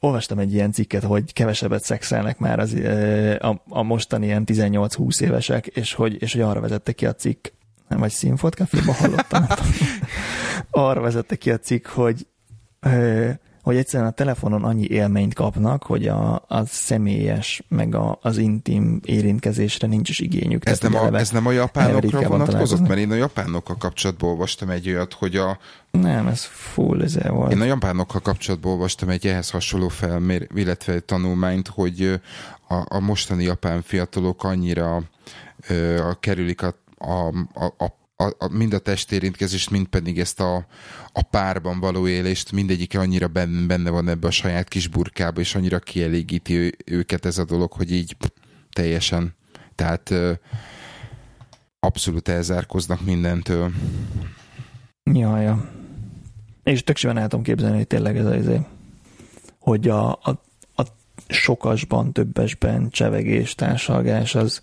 Olvastam egy ilyen cikket, hogy kevesebbet szexelnek már az, a, a mostani ilyen tizennyolc-húsz évesek, és hogy, és hogy arra vezette ki a cikk, nem, vagy színfolt kávéban hallottam. Arra vezette ki a cikk, hogy, hogy egyszerűen a telefonon annyi élményt kapnak, hogy a, a személyes, meg a, az intim érintkezésre nincs is igényük. Ez, tehát, nem, a, ez nem a japánokra vonatkozott? Mert én a japánokkal kapcsolatban olvastam egy olyat, hogy a... Nem, ez full ezzel volt. Én a japánokkal kapcsolatban olvastam egy ehhez hasonló felmér, illetve tanulmányt, hogy a, a mostani japán fiatalok annyira ö, a kerülik a A, a, a, a, mind a testérintkezést, mind pedig ezt a, a párban való élést, mindegyike annyira benne, benne van ebbe a saját kis burkába, és annyira kielégíti ő, őket ez a dolog, hogy így teljesen, tehát ö, abszolút elzárkoznak mindentől. Ja, ja. És tök simán el tudom képzelni, hogy tényleg ez az, hogy a, a, a sokasban, többesben csevegés, társalgás az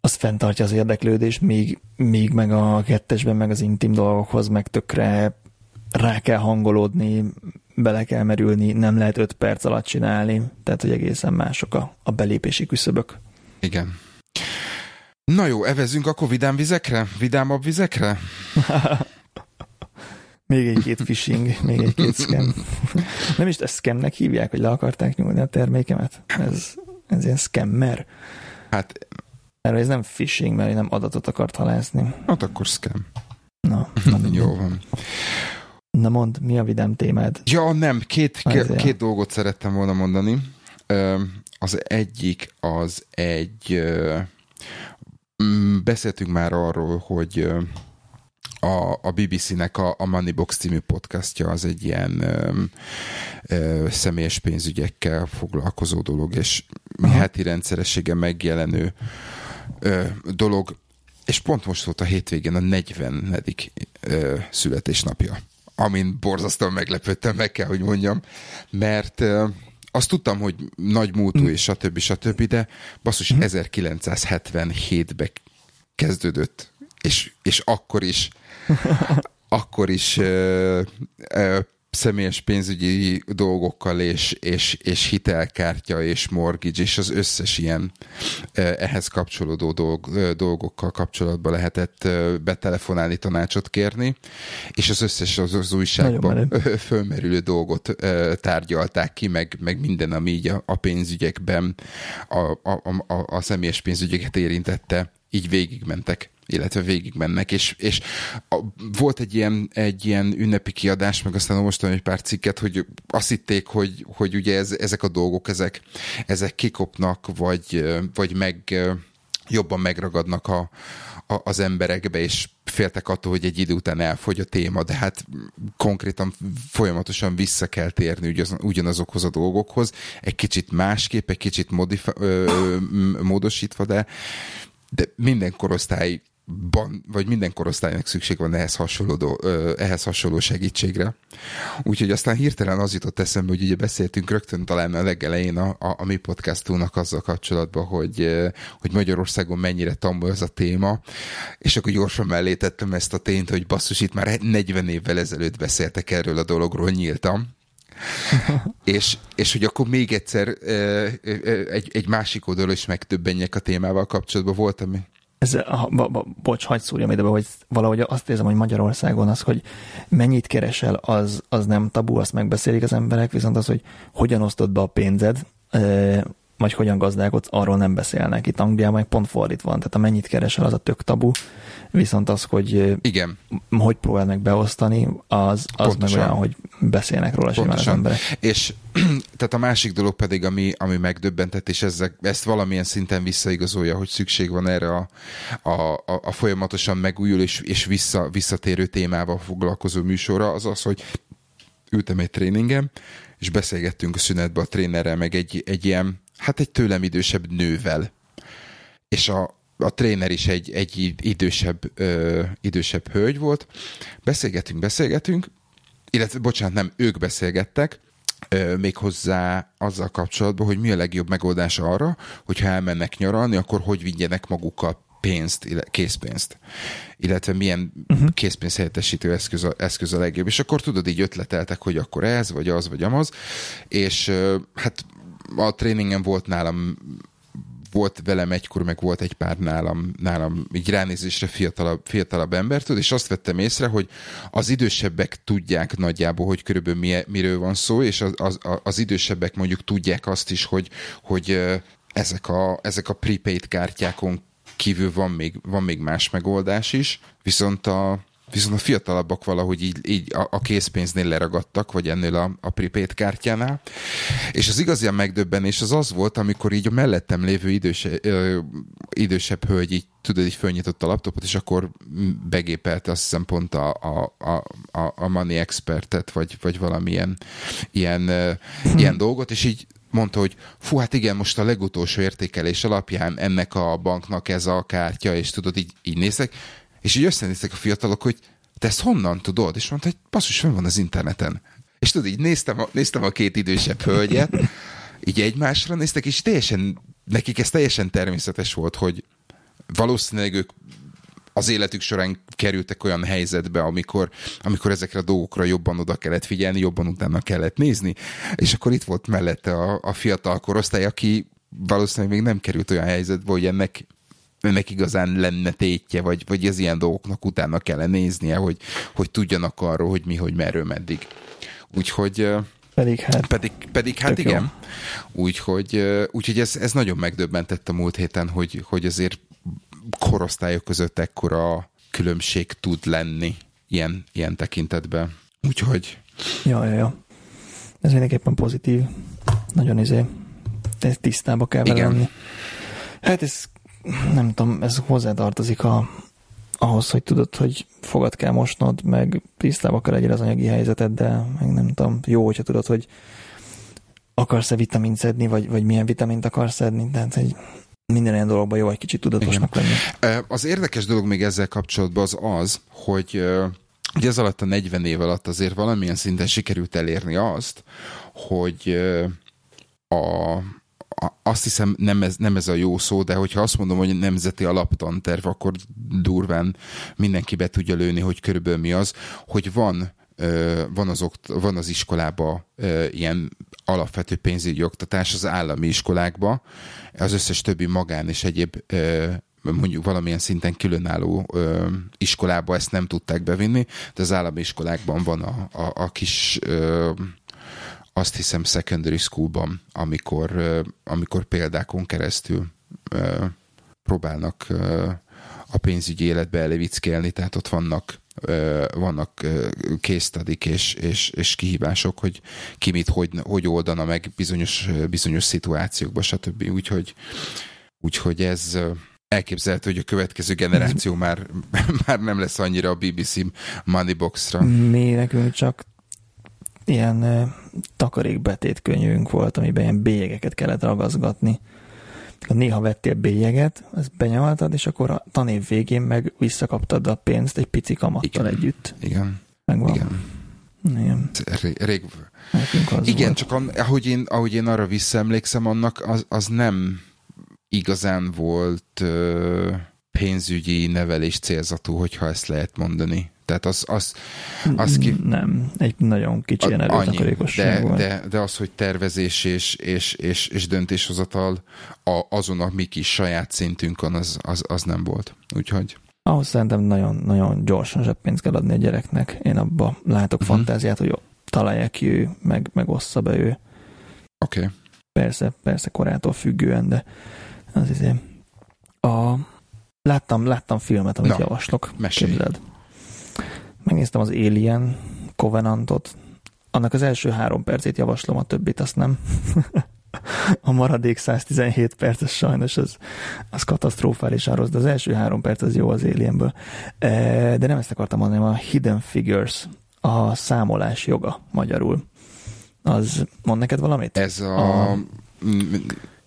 az fenntartja az érdeklődést, még, még meg a kettesben, meg az intim dolgokhoz, meg tökre rá kell hangolódni, bele kell merülni, nem lehet öt perc alatt csinálni, tehát hogy egészen mások a, a belépési küszöbök. Igen. Na jó, evezünk akkor vidám vizekre? Vidámabb vizekre? Még egy-két phishing, még egy-két scam. Nem is ezt scamnek hívják, hogy le akarták nyúlni a termékemet? Ez, ez ilyen scammer. Hát... Erről ez nem phishing, mert én nem adatot akart halászni. Hát akkor scam. Na, na jó van. Na mondd, mi a vidám témád? Ja, nem, két, két, két dolgot szerettem volna mondani. Az egyik, az egy... Beszéltünk már arról, hogy a, a bé bé cé-nek a, a Moneybox című podcastja az egy ilyen ö, ö, személyes pénzügyekkel foglalkozó dolog, és heti rendszerességen megjelenő Ö, dolog, és pont most volt a hétvégén a negyvenedik Ö, születésnapja, amin borzasztóan meglepődtem, meg kell, hogy mondjam, mert ö, azt tudtam, hogy nagy múltú, és stb. stb., de basszus, mm. ezerkilencszázhetvenhétben kezdődött, és, és akkor is akkor is ö, ö, személyes pénzügyi dolgokkal, és, és, és hitelkártya, és mortgage, és az összes ilyen ehhez kapcsolódó dolg, dolgokkal kapcsolatban lehetett betelefonálni, tanácsot kérni, és az összes az, az újságban fölmerülő dolgot tárgyalták ki, meg, meg minden, ami így a, a pénzügyekben a, a, a, a személyes pénzügyeket érintette, így végigmentek. illetve végigmennek, és, és a, volt egy ilyen, egy ilyen ünnepi kiadás, meg aztán mostan egy pár cikket, hogy azt hitték, hogy, hogy ugye ez, ezek a dolgok, ezek, ezek kikopnak, vagy, vagy meg jobban megragadnak a, a, az emberekbe, és féltek attól, hogy egy idő után elfogy a téma, de hát konkrétan folyamatosan vissza kell térni ugyanazokhoz a dolgokhoz, egy kicsit másképp, egy kicsit modifa- ö, módosítva, de, de minden korosztály Ban, vagy minden korosztálynak szükség van ehhez hasonló, ehhez hasonló segítségre. Úgyhogy aztán hirtelen az jutott eszembe, hogy ugye beszéltünk rögtön talán a legelején a, a, a mi podcastunknak azzal kapcsolatban, hogy, hogy Magyarországon mennyire tambol ez a téma, és akkor gyorsan mellé tettem ezt a tényt, hogy basszus, itt már negyven évvel ezelőtt beszéltek erről a dologról nyíltam. és, és hogy akkor még egyszer egy, egy másik oldalról is megtöbbenjek a témával kapcsolatban voltam. Ez, a, bo, bo, bocs, hagyd szúrjam ide be, hogy valahogy azt érzem, hogy Magyarországon az, hogy mennyit keresel, az, az nem tabu, azt megbeszélik az emberek, viszont az, hogy hogyan osztod be a pénzed, vagy hogyan gazdálkodsz, arról nem beszélnek. Itt Angliában pont fordítva van, tehát a mennyit keresel, az a tök tabu, viszont az, hogy igen, hogy próbál meg beosztani, az, az meg olyan, hogy beszélnek róla simán az emberek. És tehát a másik dolog pedig, ami, ami megdöbbentett, és ezzel, ezt valamilyen szinten visszaigazolja, hogy szükség van erre a, a, a folyamatosan megújul és, és vissza, visszatérő témával foglalkozó műsorra, az az, hogy ültem egy tréningen, és beszélgettünk a szünetben a trénerrel, meg egy, egy ilyen, hát egy tőlem idősebb nővel. És a, a tréner is egy, egy idősebb, ö, idősebb hölgy volt. Beszélgetünk, beszélgetünk, illetve, bocsánat, nem, ők beszélgettek, ö, méghozzá azzal kapcsolatban, hogy mi a legjobb megoldás arra, hogyha elmennek nyaralni, akkor hogy vigyenek magukkal pénzt, készpénzt, illetve milyen uh-huh. készpénzhelyettesítő eszköz a, eszköz a legjobb. És akkor tudod, így ötleteltek, hogy akkor ez, vagy az, vagy amaz, és ö, hát a tréningen volt nálam volt velem egykor, meg volt egy pár nálam, nálam így ránézésre fiatalabb, fiatalabb embertől, és azt vettem észre, hogy az idősebbek tudják nagyjából, hogy körülbelül mi, miről van szó, és az, az, az idősebbek mondjuk tudják azt is, hogy, hogy ezek, a, ezek a prepaid kártyákon kívül van még, van még más megoldás is, viszont a Viszont a fiatalabbak valahogy így, így a, a készpénznél leragadtak, vagy ennél a, a prepaid kártyánál. És az igazán megdöbbenés az az volt, amikor így a mellettem lévő időse, ö, idősebb hölgy így, tudod, így fölnyitotta a laptopot, és akkor begépelte azt hiszem pont a, a, a, a Money Expertet, vagy, vagy valamilyen ilyen, hm. ilyen dolgot, és így mondta, hogy fú, hát igen, most a legutolsó értékelés alapján ennek a banknak ez a kártya, és tudod, így, így nézek, és így összenéztek a fiatalok, hogy te ezt honnan tudod? És mondta, hogy basszus, fenn van az interneten. És tudod, így néztem a, néztem a két idősebb hölgyet, így egymásra néztek, és teljesen, nekik ez teljesen természetes volt, hogy valószínűleg ők az életük során kerültek olyan helyzetbe, amikor, amikor ezekre a dolgokra jobban oda kellett figyelni, jobban utána kellett nézni, és akkor itt volt mellette a, a fiatal korosztály, aki valószínűleg még nem került olyan helyzetbe, hogy ennek ennek igazán lenne tétje, vagy, vagy az ilyen dolgoknak utána kell néznie, hogy, hogy tudjanak arról, hogy mi, hogy merről, meddig. Úgyhogy... Pedig hát... Pedig, pedig hát igen. Úgyhogy, úgyhogy ez, ez nagyon megdöbbentett a múlt héten, hogy, hogy azért korosztályok között ekkora különbség tud lenni ilyen, ilyen tekintetben. Úgyhogy... Ja, ja, ja. Ez mindenképpen pozitív. Nagyon izé. Ezt tisztába kell vele lenni. Hát ez nem tudom, ez hozzátartozik a, ahhoz, hogy tudod, hogy fogad kell mosnod, meg tisztába kell legyél az anyagi helyzeteddel, meg nem tudom, jó, hogyha tudod, hogy akarsz-e vitamint szedni, vagy, vagy milyen vitamint akarsz szedni, tehát hogy minden olyan dologban jó, egy kicsit tudatosnak lenni. Az érdekes dolog még ezzel kapcsolatban az az, hogy ugye ez alatt a negyven év alatt azért valamilyen szinten sikerült elérni azt, hogy a azt hiszem, nem ez, nem ez a jó szó, de hogyha azt mondom, hogy nemzeti alaptanterv, akkor durván mindenki be tudja lőni, hogy körülbelül mi az, hogy van, van, az, van az iskolában ilyen alapvető pénzügyi oktatás, az állami iskolákban, az összes többi magán és egyéb mondjuk valamilyen szinten különálló ö, iskolába ezt nem tudták bevinni, de az állami iskolákban van a, a, a kis... Ö, azt hiszem secondary schoolban, amikor, amikor példákon keresztül próbálnak a pénzügyi életbe elevickelni, tehát ott vannak, vannak case study-k és, és, és kihívások, hogy ki mit, hogy, hogy oldana meg bizonyos, bizonyos szituációkban, stb. Úgyhogy, úgyhogy ez elképzelhető, hogy a következő generáció már, már nem lesz annyira a bé bé cé Moneybox-ra. Mi nekünk csak ilyen ö, takarékbetét könyvünk volt, amiben ilyen bélyegeket kellett ragaszgatni. Néha vettél bélyeget, ezt benyomaltad, és akkor a tanév végén meg visszakaptad a pénzt egy pici kamattal igen. együtt. Igen. Megvan. Igen. Igen. Rég... Igen, volt. Csak an, ahogy, én, ahogy én arra visszaemlékszem, annak az, az nem igazán volt ö, pénzügyi nevelés célzatú, hogyha ezt lehet mondani. Tehát az... az, az ki... Nem, egy nagyon kicsi ilyen erőtakarékosság volt. De, de az, hogy tervezés és, és, és, és döntéshozatal a, azon a mi kis saját szintünkön, az, az, az nem volt. Úgyhogy... Ahhoz szerintem nagyon, nagyon gyorsan zseppénzt kell adni a gyereknek. Én abban látok uh-huh. fantáziát, hogy találja ki ő, meg, meg ossza be ő. Oké. Okay. Persze, persze korától függően, de az izé... A... Láttam, láttam filmet, amit Na, javaslok. Mesélj. Képzeld. Megnéztem az Alien Covenantot. Annak az első három percét javaslom, a többit azt nem. A maradék száztizenhét perces sajnos az, az katasztrofálisan rossz, de az első három perc az jó az Alienből. De nem ezt akartam mondani, a Hidden Figures, a számolás joga magyarul. Az mond neked valamit? Ez a... a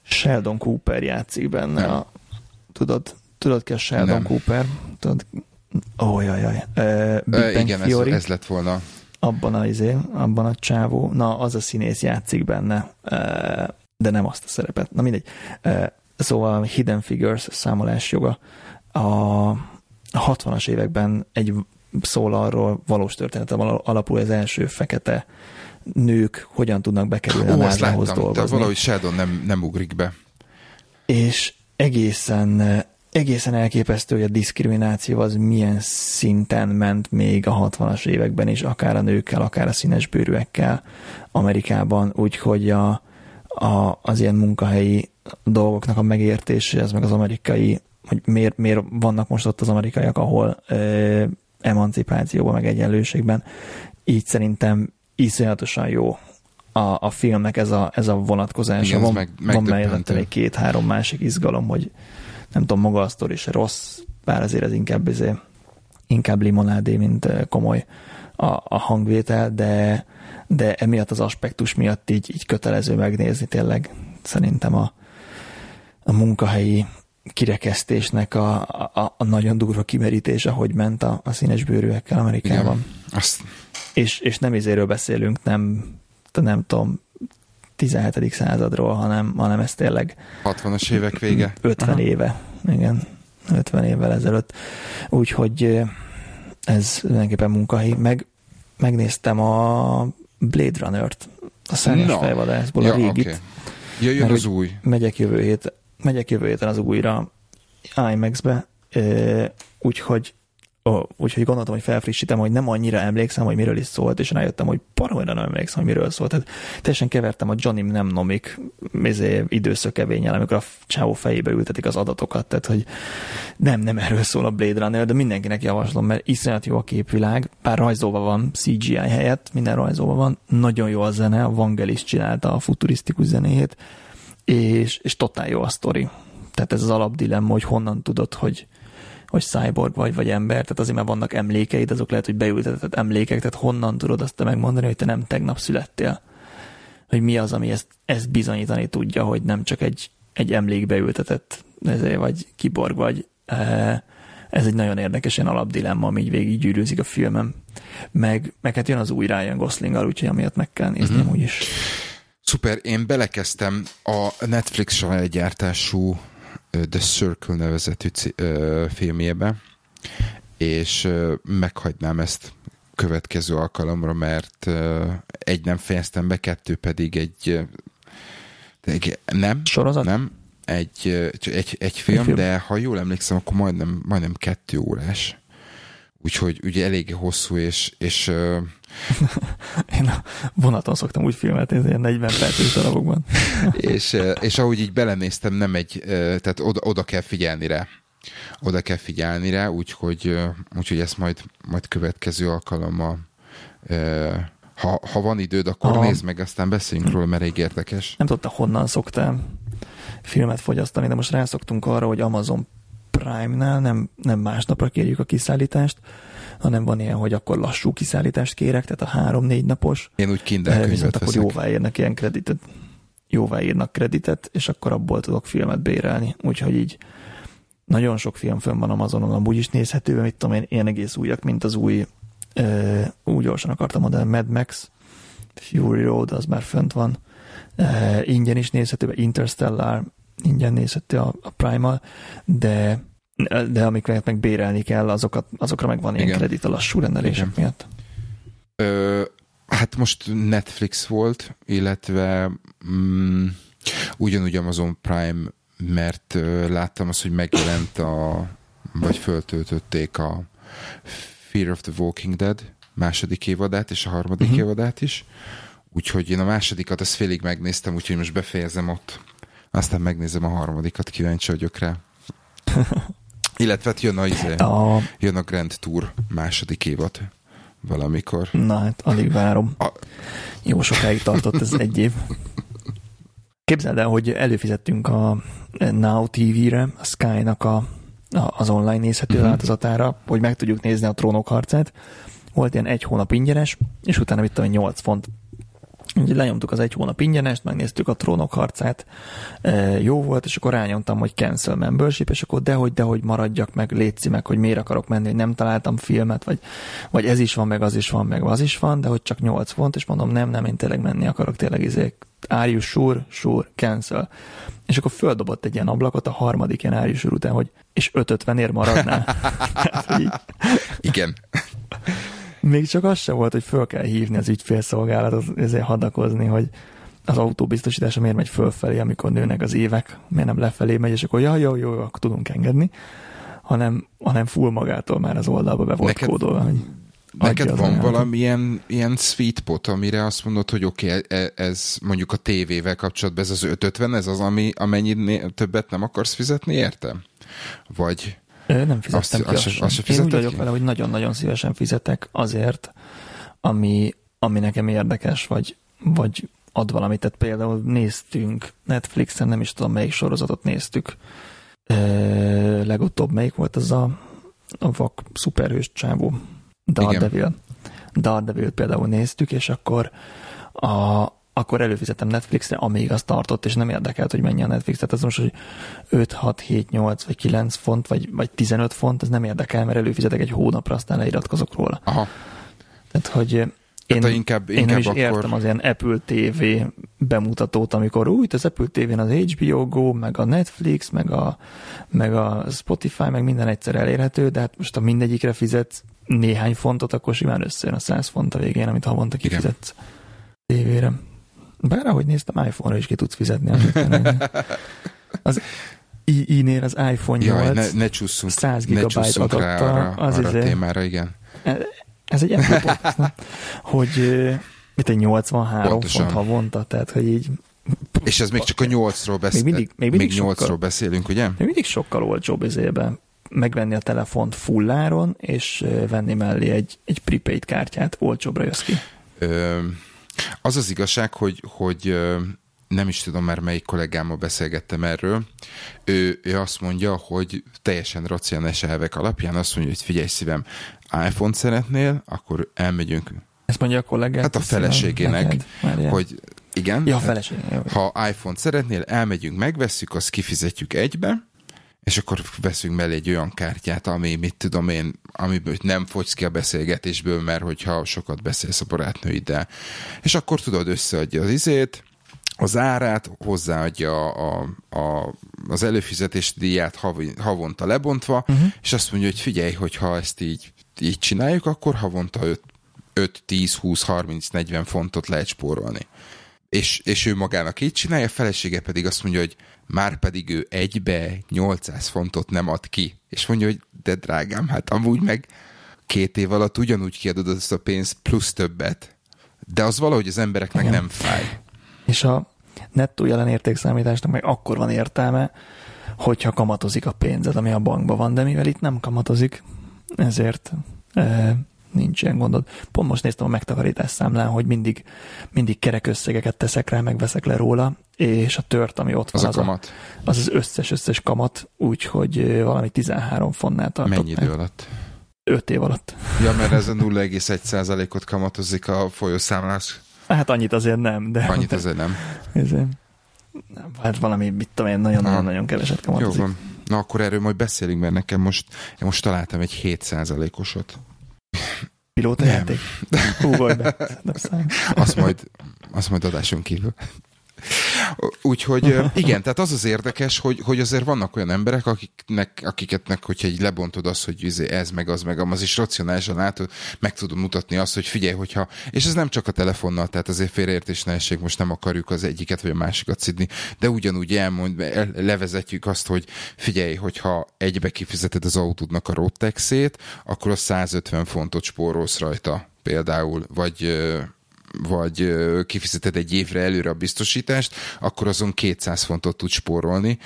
Sheldon Cooper játszik benne. A, tudod, tudod ki a Sheldon nem. Cooper? Tudod Oh, jaj, jaj. Uh, Big uh, Bang igen, Theory. Ez, ez lett volna. Abban a, izé, abban a csávó. Na, az a színész játszik benne, uh, de nem azt a szerepet. Na mindegy. Uh, szóval Hidden Figures, számolás joga. A hatvanas években egy szól arról, valós története alapul az első fekete nők hogyan tudnak bekerülni Ó, a NASA-hoz dolgozni. Valahogy Sheldon nem, nem ugrik be. És egészen, egészen elképesztő, hogy a diszkrimináció az milyen szinten ment még a hatvanas években is, akár a nőkkel, akár a színesbőrűekkel Amerikában, úgyhogy a, a, az ilyen munkahelyi dolgoknak a megértése, ez meg az amerikai, hogy miért, miért vannak most ott az amerikaiak, ahol ö, emancipációban, meg egyenlőségben, így szerintem iszonyatosan jó a, a filmnek ez a, ez a vonatkozása. Igen, van, meg, van mellette még két-három másik izgalom, hogy nem tudom, maga a sztori se rossz, bár azért ez inkább, azért, inkább limonádé, mint komoly a, a hangvétel, de, de emiatt az aspektus miatt így, így kötelező megnézni tényleg szerintem a, a munkahelyi kirekesztésnek a, a, a nagyon durva kimerítése, hogy ment a, a színesbőrűekkel Amerikában. Azt... És, és nem izéről beszélünk, nem, nem tudom, tizenhetedik századról, hanem, hanem ez tényleg... hatvanas évek vége. ötven Aha. éve, igen, ötven évvel ezelőtt. Úgyhogy ez mindenképpen munkahelyi. Meg, megnéztem a Blade Runner-t, a szárnyas no. fejvadászból, ja, a régit. Okay. Ja, jön az új. Megyek jövő hét, megyek jövő héten az újra IMAX-be, úgyhogy Oh, úgyhogy gondoltam, hogy felfrissítem, hogy nem annyira emlékszem, hogy miről is szólt, és rájöttem, hogy baromira nem emlékszem, hogy miről szólt. Tehát teljesen kevertem a Johnny Mnemonic időszökevénnyel, amikor a csávó fejébe ültetik az adatokat, tehát hogy nem, nem erről szól a Blade Runner, de mindenkinek javaslom, mert iszonyat jó a képvilág, pár rajzolva van cé gé i helyett, minden rajzolva van, nagyon jó a zene, a Vangelis csinálta a futurisztikus zenéjét, és, és totál jó a sztori. Tehát ez az alapdilemma, hogy honnan tudod, hogy hogy cyborg vagy, vagy ember, tehát azért már vannak emlékeid, azok lehet, hogy beültetett emlékek, tehát honnan tudod azt te megmondani, hogy te nem tegnap születtél? Hogy mi az, ami ezt, ezt bizonyítani tudja, hogy nem csak egy, egy emlékbe ültetett, vagy kiborg vagy. Ez egy nagyon érdekes ilyen alapdilemma, ami így végig gyűrűzik a filmem. Meg, meg hát jön az új Ryan Goslinggal, úgyhogy amiatt meg kell néznem mm-hmm. úgyis. Szuper, én belekezdtem a Netflix saját gyártású The Circle nevezetű c- ö, filmjébe, és ö, meghagynám ezt következő alkalomra, mert ö, egy nem fejeztem be, kettő pedig egy, egy nem, sorozat? Nem, egy, egy, egy film, film, de ha jól emlékszem, akkor majdnem, majdnem kettő órás. Úgyhogy ugye eléggé hosszú, és... és ö... Én a vonaton szoktam úgy filmet nézni, ilyen negyven perces darabokban. és, és ahogy így belenéztem, nem egy... Tehát oda, oda kell figyelni rá. Oda kell figyelni rá, úgyhogy, úgyhogy ezt majd, majd következő alkalommal... Ha, ha van időd, akkor Aha. nézd meg, aztán beszéljünk róla, mert elég érdekes. Nem tudta, honnan szoktam filmet fogyasztani, de most rászoktunk arra, hogy Amazon Prime-nál nem, nem másnapra kérjük a kiszállítást, hanem van ilyen, hogy akkor lassú kiszállítást kérek, tehát a három-négy napos. Én úgy Kindle könyvet veszek. Jóvá írnak ilyen kreditet. Jóvá írnak kreditet, és akkor abból tudok filmet bérelni. Úgyhogy így nagyon sok film fönn van Amazonon, amúgy is nézhető, mit tudom én, ilyen egész újak, mint az új, e, úgy gyorsan akartam mondani, Mad Max, Fury Road, az már fönt van. E, ingyen is nézhető, Interstellar, ingyen nézhető a, a Prime-mal, de de amiket meg bérelni kell, azokat, azokra meg van ilyen kredit a lassú rendelések Igen. miatt. Ö, hát most Netflix volt, illetve mm, ugyanúgy Amazon Prime, mert ö, láttam azt, hogy megjelent a, vagy föltöltötték a Fear of the Walking Dead második évadát, és a harmadik uh-huh. évadát is. Úgyhogy én a másodikat azt félig megnéztem, úgyhogy most befejezem ott. Aztán megnézem a harmadikat, kíváncsi vagyok rá. Illetve jön a, izé, a... jön a Grand Tour második évad valamikor. Na hát, alig várom. A... Jó sokáig tartott ez egy év. Képzeld el, hogy előfizettünk a Now té vére, a Sky-nak a, a, az online nézhető változatára, uh-huh. hogy meg tudjuk nézni a Trónok harcát. Volt ilyen egy hónap ingyenes, és utána mit tudom, nyolc font. Úgyhogy lenyomtuk az egy hónap ingyenest, megnéztük a Trónok harcát, e, jó volt, és akkor rányomtam, hogy cancel membership, és akkor dehogy, dehogy maradjak meg, létszi meg, hogy miért akarok menni, hogy nem találtam filmet, vagy, vagy ez is van, meg az is van, meg az is van, de hogy csak nyolc font, és mondom, nem, nem, én tényleg menni akarok, tényleg izé, are you sure, sure, cancel. És akkor földobott egy ilyen ablakot a harmadik ilyen are you sure után, hogy és öt ötven ér maradnál. Hát, így... Igen. Még csak az sem volt, hogy föl kell hívni az ügyfélszolgálatot, ezért hadakozni, hogy az autó biztosítása miért megy fölfelé, amikor nőnek az évek, miért nem lefelé megy, és akkor jaj, jaj, jaj, akkor tudunk engedni, hanem, hanem full magától már az oldalba be volt neked, kódolva. Hogy neked van ajánló. Valamilyen ilyen sweet pot, amire azt mondod, hogy oké, okay, ez mondjuk a tévével kapcsolatban, ez az ötszázötven, ez az, ami, amennyi többet nem akarsz fizetni, értem? Vagy... Nem fizettem azt, ki. Azt, azt sem. Én úgy vagyok vele, hogy nagyon-nagyon szívesen fizetek azért, ami, ami nekem érdekes, vagy, vagy ad valamit. Tehát például néztünk Netflixen, nem is tudom melyik sorozatot néztük. E, legutóbb melyik volt az a, a vak szuperhős csávó. Daredevil. Daredevil például néztük, és akkor a akkor előfizetem Netflixre, amíg az tartott, és nem érdekelt, hogy mennyi a Netflix. Tehát az most, hogy öt, hat, hét, nyolc, vagy kilenc font, vagy, vagy tizenöt font, ez nem érdekel, mert előfizetek egy hónapra, aztán leiratkozok róla. Aha. Tehát, hogy én, hát inkább, én inkább nem is akkor... értem az ilyen Apple té vé bemutatót, amikor új, az Apple té vén az há bé o Go, meg a Netflix, meg a, meg a Spotify, meg minden egyszer elérhető, de hát most ha mindegyikre fizetsz néhány fontot, akkor simán összejön a száz font a végén, amit havonta kifizetsz tévére. Bár ahogy néztem, iPhone-ra is ki tudsz fizetni. Az i-nél az iPhone nyolc, jaj, ne, ne csúszunk, száz gigabyte adott a, az arra izé, témára, igen. Ez egy Apple podcast, nem? Hogy mit egy nyolcvanhárom pontosan. Font havonta, tehát hogy így... És ez még csak a nyolcról beszélünk. Még mindig, még mindig még sokkal, nyolcról beszélünk, ugye? Még mindig sokkal olcsóbb izében megvenni a telefont fulláron, és venni mellé egy, egy prepaid kártyát, olcsóbbra jössz ki. Ö... Az az igazság, hogy, hogy nem is tudom már melyik kollégámmal beszélgettem erről, ő, ő azt mondja, hogy teljesen racionális elvek alapján azt mondja, hogy figyelj szívem, iPhone-t szeretnél, akkor elmegyünk. Ezt mondja a kollégát? Hát a feleségének, neked, hogy igen, ja, hát, ha iPhone-t szeretnél, elmegyünk, megvesszük, azt kifizetjük egybe, és akkor veszünk mellé egy olyan kártyát, ami, mit tudom én, amiből nem fogysz ki a beszélgetésből, mert hogyha sokat beszélsz a barátnőiddel. És akkor tudod, összeadja az izét, az árát, hozzáadja a, a, az előfizetés díját havi, havonta lebontva, uh-huh. És azt mondja, hogy figyelj, hogyha ezt így, így csináljuk, akkor havonta öt, tíz, húsz, harminc, negyven fontot lehet spórolni. És, és ő magának így csinálja, a felesége pedig azt mondja, hogy már pedig ő egybe nyolcszáz fontot nem ad ki. És mondja, hogy de drágám, hát amúgy meg két év alatt ugyanúgy kiadod ezt a pénzt plusz többet. De az valahogy az embereknek igen. Nem fáj. És a nettó jelen értékszámításnak meg akkor van értelme, hogyha kamatozik a pénzed, ami a bankban van, de mivel itt nem kamatozik, ezért... E- nincs ilyen gondod. Pont most néztem a megtakarítás számlán, hogy mindig, mindig kerek összegeket teszek rá, megveszek le róla, és a tört, ami ott van, az, az, a, az az összes-összes kamat, úgyhogy valami tizenhárom fontnál tartok. Mennyi idő alatt? öt év alatt. Ja, mert ez a nulla egész egy százalékot kamatozik a folyószámlás. Hát annyit azért nem, de... Annyit azért nem. Ezért, hát valami, mit tudom én, nagyon-nagyon keveset kamatozik. Jó van. Na akkor erről majd beszélünk, mert nekem most, én most találtam egy hét százalékosot. Pilóta játék? Hú, vagy be. Azt majd, azt majd adáson kívül. Úgyhogy igen, tehát az az érdekes, hogy, hogy azért vannak olyan emberek, akiknek, akiketnek, hogyha így lebontod azt, hogy ez meg az meg az, is racionálisan látod, meg tudom mutatni azt, hogy figyelj, hogyha, és ez nem csak a telefonnal, tehát azért félreértés ne essék, most nem akarjuk az egyiket vagy a másikat szidni, de ugyanúgy elmond, levezetjük azt, hogy figyelj, hogyha egybe kifizeted az autódnak a road taxét, akkor a százötven fontot spórolsz rajta például, vagy... vagy kifizeted egy évre előre a biztosítást, akkor azon kétszáz fontot tudsz spórolni,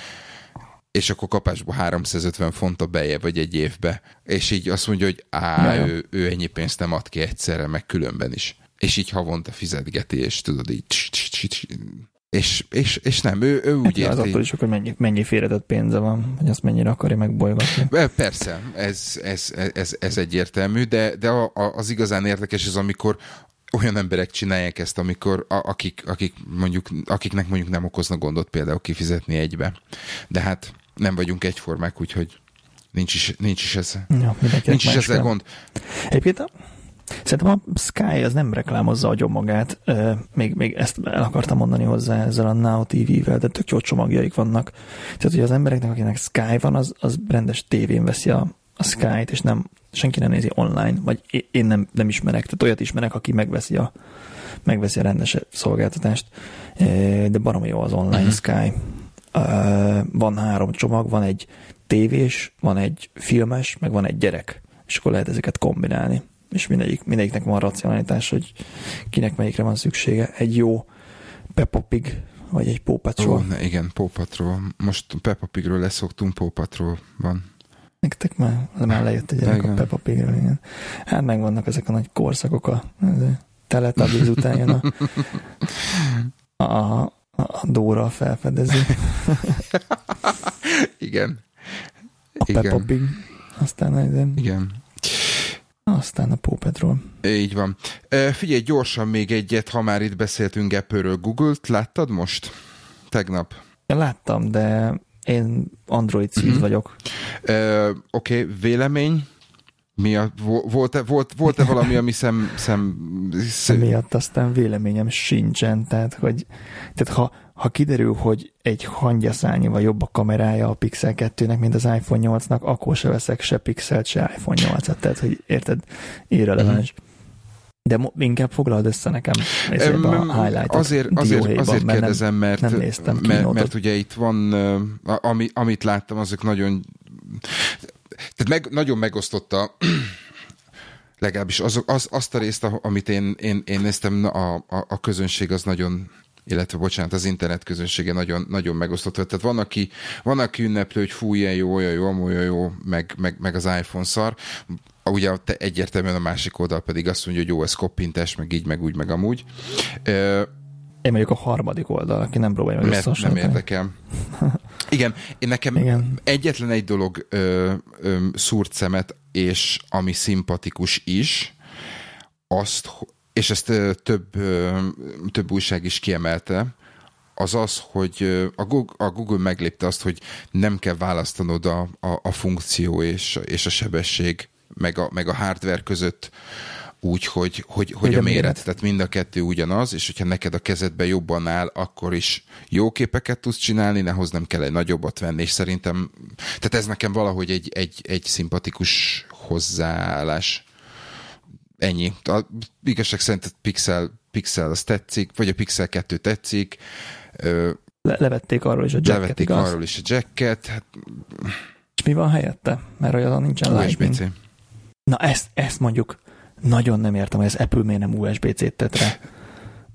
és akkor kapásból háromszázötven font a beje, vagy egy évbe. És így azt mondja, hogy á, ő, ő ennyi pénzt nem ad ki egyszerre, meg különben is. És így havonta fizetgeti, és tudod így... És, és, és nem, ő, ő úgy érti. Az attól is, hogy mennyi, mennyi félretett pénze van, hogy azt mennyire akarja megbolygatni. Persze, ez, ez, ez, ez egyértelmű, de, de az igazán érdekes az, amikor olyan emberek csinálják ezt, amikor akik, akik mondjuk, akiknek mondjuk nem okozna gondot például kifizetni egybe. De hát nem vagyunk egyformák, úgyhogy nincs is, nincs is ez. Ja, nincs is ezzel gond. Egyébként szerintem a Sky az nem reklámozza agyon magát. Még, még ezt el akartam mondani hozzá ezzel a Now té vével, de tök jó csomagjaik vannak. Tehát, hogy az embereknek, akinek Sky van, az, az rendes tévén veszi a, a Sky-t, és nem senki nem nézi online, vagy én nem, nem ismerek, tehát olyat ismerek, aki megveszi a, megveszi a rendes szolgáltatást, de baromi jó az online. Uh-huh. Sky. Van három csomag, van egy tévés, van egy filmes, meg van egy gyerek, és akkor lehet ezeket kombinálni. És mindegyik, mindegyiknek van racionalitás, hogy kinek melyikre van szüksége. Egy jó Peppa Pig, vagy egy Paw Patrol. Ó, ne, igen, Paw Patrol. Most Peppa Pigről leszoktunk, Paw Patrol van. Nektek már, már lejött egy gyerek a Peppa Pigről, igen. Hát megvannak ezek a nagy korszakok, a Teletubbies után jön a, a, a, a Dóra felfedező. igen. A igen. Peppa Pig. Aztán a, igen. Aztán a Paw Patrol. Így van. Figyelj, gyorsan még egyet, ha már itt beszéltünk Apple-ről, Google-t láttad most? Tegnap. Láttam, de én Android szív uh-huh. vagyok. Uh, Oké, okay. Vélemény? Mi a, volt-e, volt, volt-e valami, ami szem... szem, szem... Miatt aztán véleményem sincsen, tehát, hogy, tehát ha, ha kiderül, hogy egy hangyaszányival jobb a kamerája a Pixel kettőnek, mint az iPhone nyolcnak, akkor se veszek se Pixelt, se iPhone nyolcat, tehát, hogy érted, irreleváns. De inkább foglald össze nekem ezért a highlightot. Azért, azért, azért kérdezem, mert, nem, nem mert, mert ugye itt van, ami, amit láttam, azok nagyon... Tehát meg, nagyon megosztotta legalábbis az, az, azt a részt, amit én, én, én néztem, a, a, a közönség az nagyon, illetve bocsánat, az internet közönsége nagyon, nagyon megosztotta. Tehát van aki, van, aki ünneplő, hogy fú, ilyen jó, olyan jó, olyan jó, meg, meg, meg az iPhone szar. Ugye egyértelműen a másik oldal pedig azt mondja, hogy jó, ez koppintes, meg így, meg úgy, meg amúgy. Én mondjuk a harmadik oldal, aki nem próbálja meg összehasonlítani. Nem érdekem. Igen, én nekem Igen. egyetlen egy dolog ö, ö, szúrt szemet, és ami szimpatikus is, azt, és ezt ö, több, ö, több újság is kiemelte, az az, hogy a Google, a Google meglépte azt, hogy nem kell választanod a, a, a funkció és, és a sebesség, meg a, meg a hardware között, úgy, hogy, hogy, hogy a méret. Tehát mind a kettő ugyanaz, és hogyha neked a kezedben jobban áll, akkor is jó képeket tudsz csinálni, nehoz nem kell egy nagyobbat venni, és szerintem, tehát ez nekem valahogy egy, egy, egy szimpatikus hozzáállás. Ennyi. A, igazság szerint a Pixel, Pixel az tetszik, vagy a Pixel kettő tetszik. Le, levették arról is a jacket. Levették igaz? arról is a jacket. Hát... És mi van helyette? Mert olyan nincsen Lightning. u es bé cé. Na ezt, ezt mondjuk nagyon nem értem, hogy az Apple miért nem u es bé cét tett rá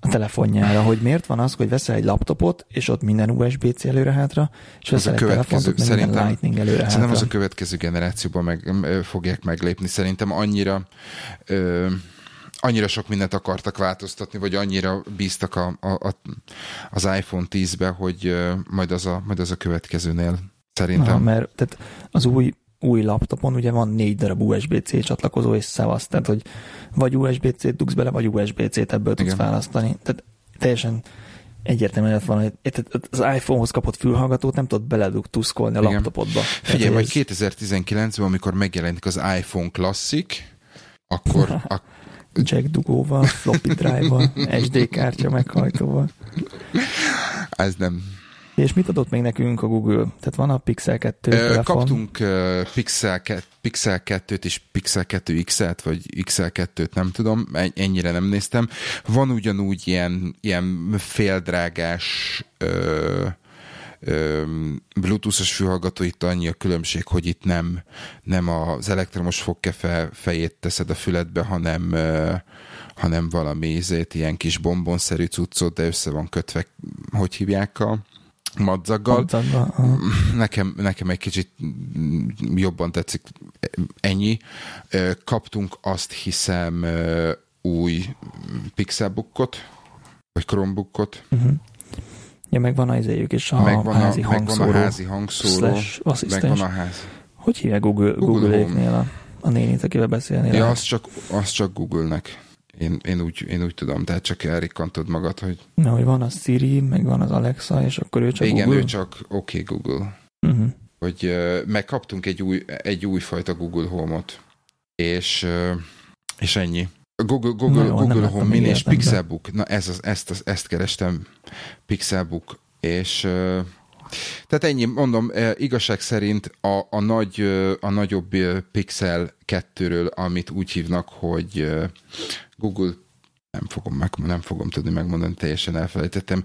a telefonjára, hogy miért van az, hogy veszel egy laptopot, és ott minden u es bé cé előre-hátra, és veszel egy telefont, ott minden Lightning előre-hátra. Szerintem az a következő generációban meg, fogják meglépni. Szerintem annyira ö, annyira sok mindent akartak változtatni, vagy annyira bíztak a, a, a, az iPhone tízbe, hogy ö, majd, az a, majd az a következőnél. Szerintem. Na, mert tehát az új új laptopon ugye van négy darab u es bé cé csatlakozó, és szevasz, tehát hogy vagy u es bé cét dugsz bele, vagy u es bé cét ebből tudsz Igen. választani. Tehát teljesen egyértelműen van, hogy az iPhone-hoz kapott fülhallgatót nem tudod beledugtuszkolni a Igen. laptopodba. Figyelj, vagy ez... kétezer-tizenkilencben, amikor megjelenik az iPhone Classic, akkor... a... Jack dugóval, floppy drive-val, es dé kártya meghajtóval. Ez nem... És mit adott még nekünk a Google? Tehát van a Pixel kettő telefon. Kaptunk uh, Pixel, Pixel kettőt és Pixel kettő iksz el-t, vagy iksz el kettőt, nem tudom, ennyire nem néztem. Van ugyanúgy ilyen, ilyen féldrágás uh, uh, bluetooth-os fülhallgató, itt annyi a különbség, hogy itt nem, nem az elektromos fogkefe fejét teszed a füledbe, hanem... Uh, hanem valami ízét, ilyen kis bombonszerű cuccot, de össze van kötve, hogy hívják a... madzaggal. Nekem, nekem egy kicsit jobban tetszik ennyi. Kaptunk azt hiszem új Pixelbookot, vagy Chromebookot. Uh-huh. Ja, megvan az éjjük is a, megvan a házi hangszóró. Megvan a házi hangszóró. Megvan a házi. Hogy hívják Google, Google-éknél a, a nénit, akivel beszélnél? Ja, az csak, az csak Google-nek. Én, én, úgy, én úgy tudom, tehát csak elrikkantod magad, hogy... Na, hogy van a Siri, meg van az Alexa, és akkor ő csak Igen, Google? Igen, ő csak oké okay, Google. Uh-huh. Hogy uh, megkaptunk egy, új, egy újfajta Google Home-ot, és, uh, és ennyi. Google, Google, jó, Google Home Mini és Pixelbook. Na, ez az, ezt, az, ezt kerestem. Pixelbook, és... Uh, Tehát ennyi, mondom, igazság szerint a, a, nagy, a nagyobb Pixel kettőről, amit úgy hívnak, hogy Google, nem fogom, meg, nem fogom tudni megmondani, teljesen elfelejtettem,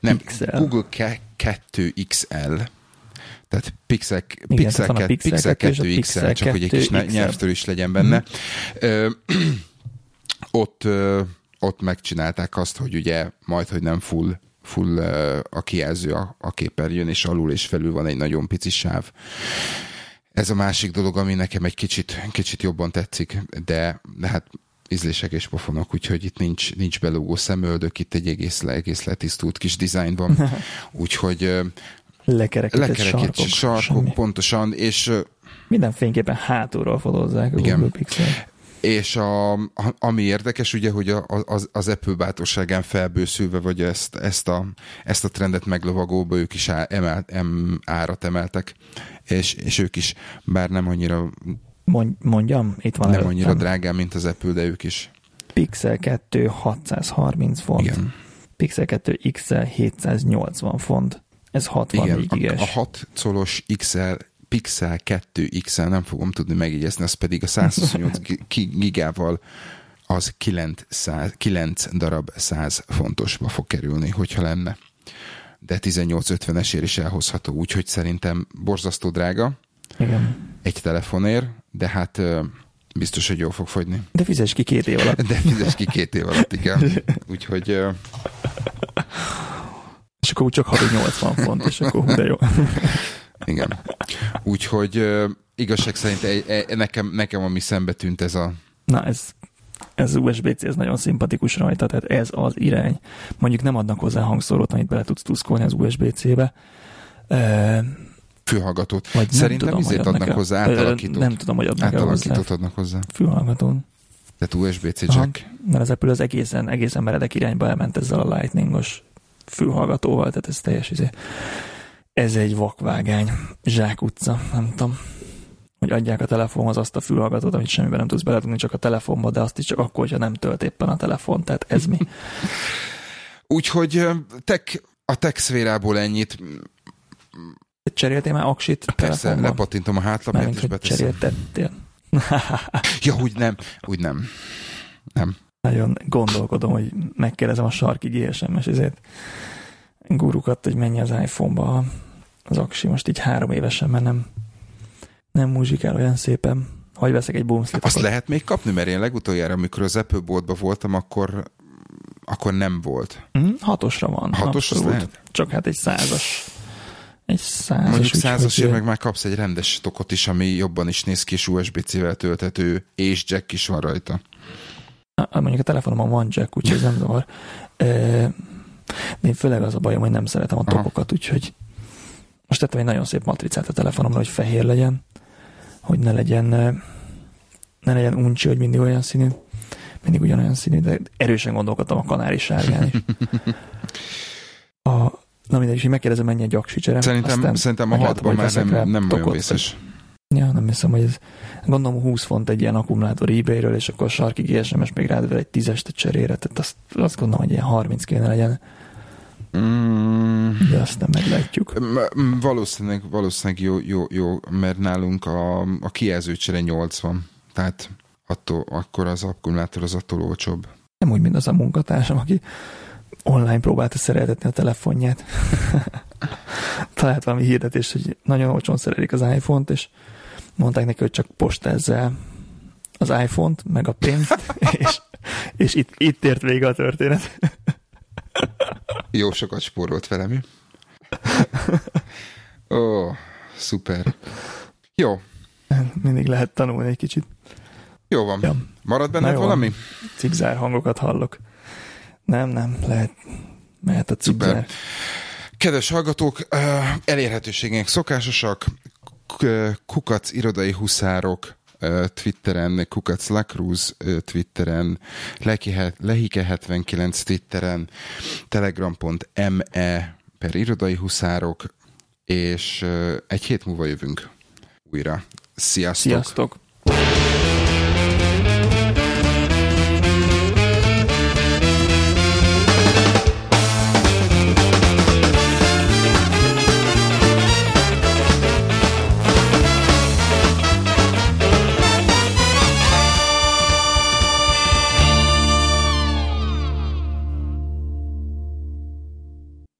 nem, Pixel. Google kettő iksz el, tehát Pixel, igen, Pixel, ke- Pixel, Pixel kettő iksz el, Pixel csak hogy egy kis nyelvtől is legyen benne. Mm. Ott, ott megcsinálták azt, hogy ugye majd, hogy nem full, full a kijelző a, a képernyőn, és alul és felül van egy nagyon pici sáv. Ez a másik dolog, ami nekem egy kicsit, kicsit jobban tetszik, de, de hát ízlések és pofonok, úgyhogy itt nincs, nincs belógó szemöldök, itt egy egész, egész letisztult kis dizájn van, úgyhogy lekerekített, lekerekített sarkok, sarkok pontosan, és minden fényképpen hátulról fotózzák a igen. Google Pixel-t. És a, ami érdekes, ugye, hogy az, az Apple bátorságán felbőszülve, vagy ezt, ezt, a, ezt a trendet meglovagolva ők is á, emel, em, árat emeltek, és, és ők is, bár nem annyira mondjam, itt van nem előttem. Annyira drágán, mint az Apple, de ők is. Pixel kettő hatszázharminc font, igen. Pixel kettő iksz el hétszáznyolcvan font, ez hatvan gigas. A, a hat colos iksz el Pixel kettő iksz el, nem fogom tudni megígyezni, az pedig a százhuszonnyolc gigával az kilenc darab száz fontosba fog kerülni, hogyha lenne. De tizennyolc ötvenesért is elhozható, úgyhogy szerintem borzasztó drága. Igen. Egy telefonért, de hát biztos, hogy jól fog fogyni. De fizes ki két év alatt. De fizes ki két év alatt, igen. Úgyhogy... És akkor úgy csak hatszáznyolcvan font, és akkor hú, de jó. Igen. Úgyhogy uh, igazság szerint e, e, nekem, nekem ami szembe tűnt ez a... Na ez, ez u es bé cé, ez nagyon szimpatikus rajta, tehát ez az irány. Mondjuk nem adnak hozzá hangszórót, amit bele tudsz tuszkolni az u es bé cébe. Uh, Fülhallgatót. Szerintem ezért adnak a... hozzá átalakítót. Nem tudom, hogy adnak átalakítót hozzá. adnak hozzá. Fülhallgatón. Tehát u es bé cé aha, jack. Mert az Apple az egészen, egészen meredek irányba elment ezzel a lightningos fülhallgatóval, tehát ez teljes izé. Ez egy vakvágány, zsákutca, nem tudom, hogy adják a telefonhoz azt a fülhallgatót, amit semmiben nem tudsz beletudni, csak a telefonba, de azt is csak akkor, hogyha nem tölt éppen a telefon, tehát ez mi. Úgyhogy tek, a tech szférából ennyit. Cseréltél már aksit persze, telefonban? Lepattintom a hátlapját és beteszem. Cseréltettél? Ja, úgy nem, úgy nem. Nem. Nagyon gondolkodom, hogy megkérdezem a sarki gé es em-es izét. Gurukat, hogy menj az iPhone-ba az aksi, most így három évesen, mert nem, nem muzsikál olyan szépen. Hogy veszek egy boomslitot. Azt lehet még kapni, mert én legutoljára, amikor az Apple boltban voltam, akkor, akkor nem volt. Mm, hatosra van. Hatos az lehet? Csak hát egy százas. Egy százas. Mondjuk százasért meg már kapsz egy rendes tokot is, ami jobban is néz ki, és u es bé cével tölthető, és jack is van rajta. Mondjuk a telefonomban van jack, úgyhogy ez nem zavar. De én főleg az a bajom, hogy nem szeretem a tokokat, úgyhogy most tettem egy nagyon szép matricát a telefonomra, hogy fehér legyen, hogy ne legyen ne legyen uncsi, hogy mindig olyan színű, mindig ugyanolyan színű, de erősen gondolkodtam a kanári sárgán is. A, na mindegy, és így megkérdezem, mennyi egy aksi cserem. Szerintem, szerintem a hatban már nem, nem olyan vészes. Ja, nem hiszem, hogy ez... Gondolom húsz font egy ilyen akkumulátor eBay-ről, és akkor a sarki gé es em-es még rád egy tízest cserére, tehát azt, azt gondolom, hogy ilyen harminc kéne legyen. Mm. De azt nem meglátjuk. Valószínűleg, valószínűleg jó, jó, jó, mert nálunk a, a kijelzőcsere nyolcvan, tehát attól, akkor az akkumulátor az attól olcsóbb. Nem úgy, mint az a munkatársam, aki online próbálta szereltetni a telefonját. Talált valami hirdetést, hogy nagyon olcsón szerelik az iPhone-t, és mondták neki, hogy csak postázzel az iPhone-t, meg a pénzt, és, és itt, itt ért vége a történet. Jó sokat spórolt velem, mi? Ó, szuper. Jó. Mindig lehet tanulni egy kicsit. Jó van. Ja. Marad benned valami? Cigzár hangokat hallok. Nem, nem, lehet, lehet a cigzár. Szuper. Kedves hallgatók, elérhetőségénk szokásosak, kukac irodai huszárok Twitteren, kukac Lekrúz Twitteren, lehike hetvenkilenc Twitteren, telegram pont me per irodai huszárok, és egy hét múlva jövünk újra. Sziasztok! Sziasztok.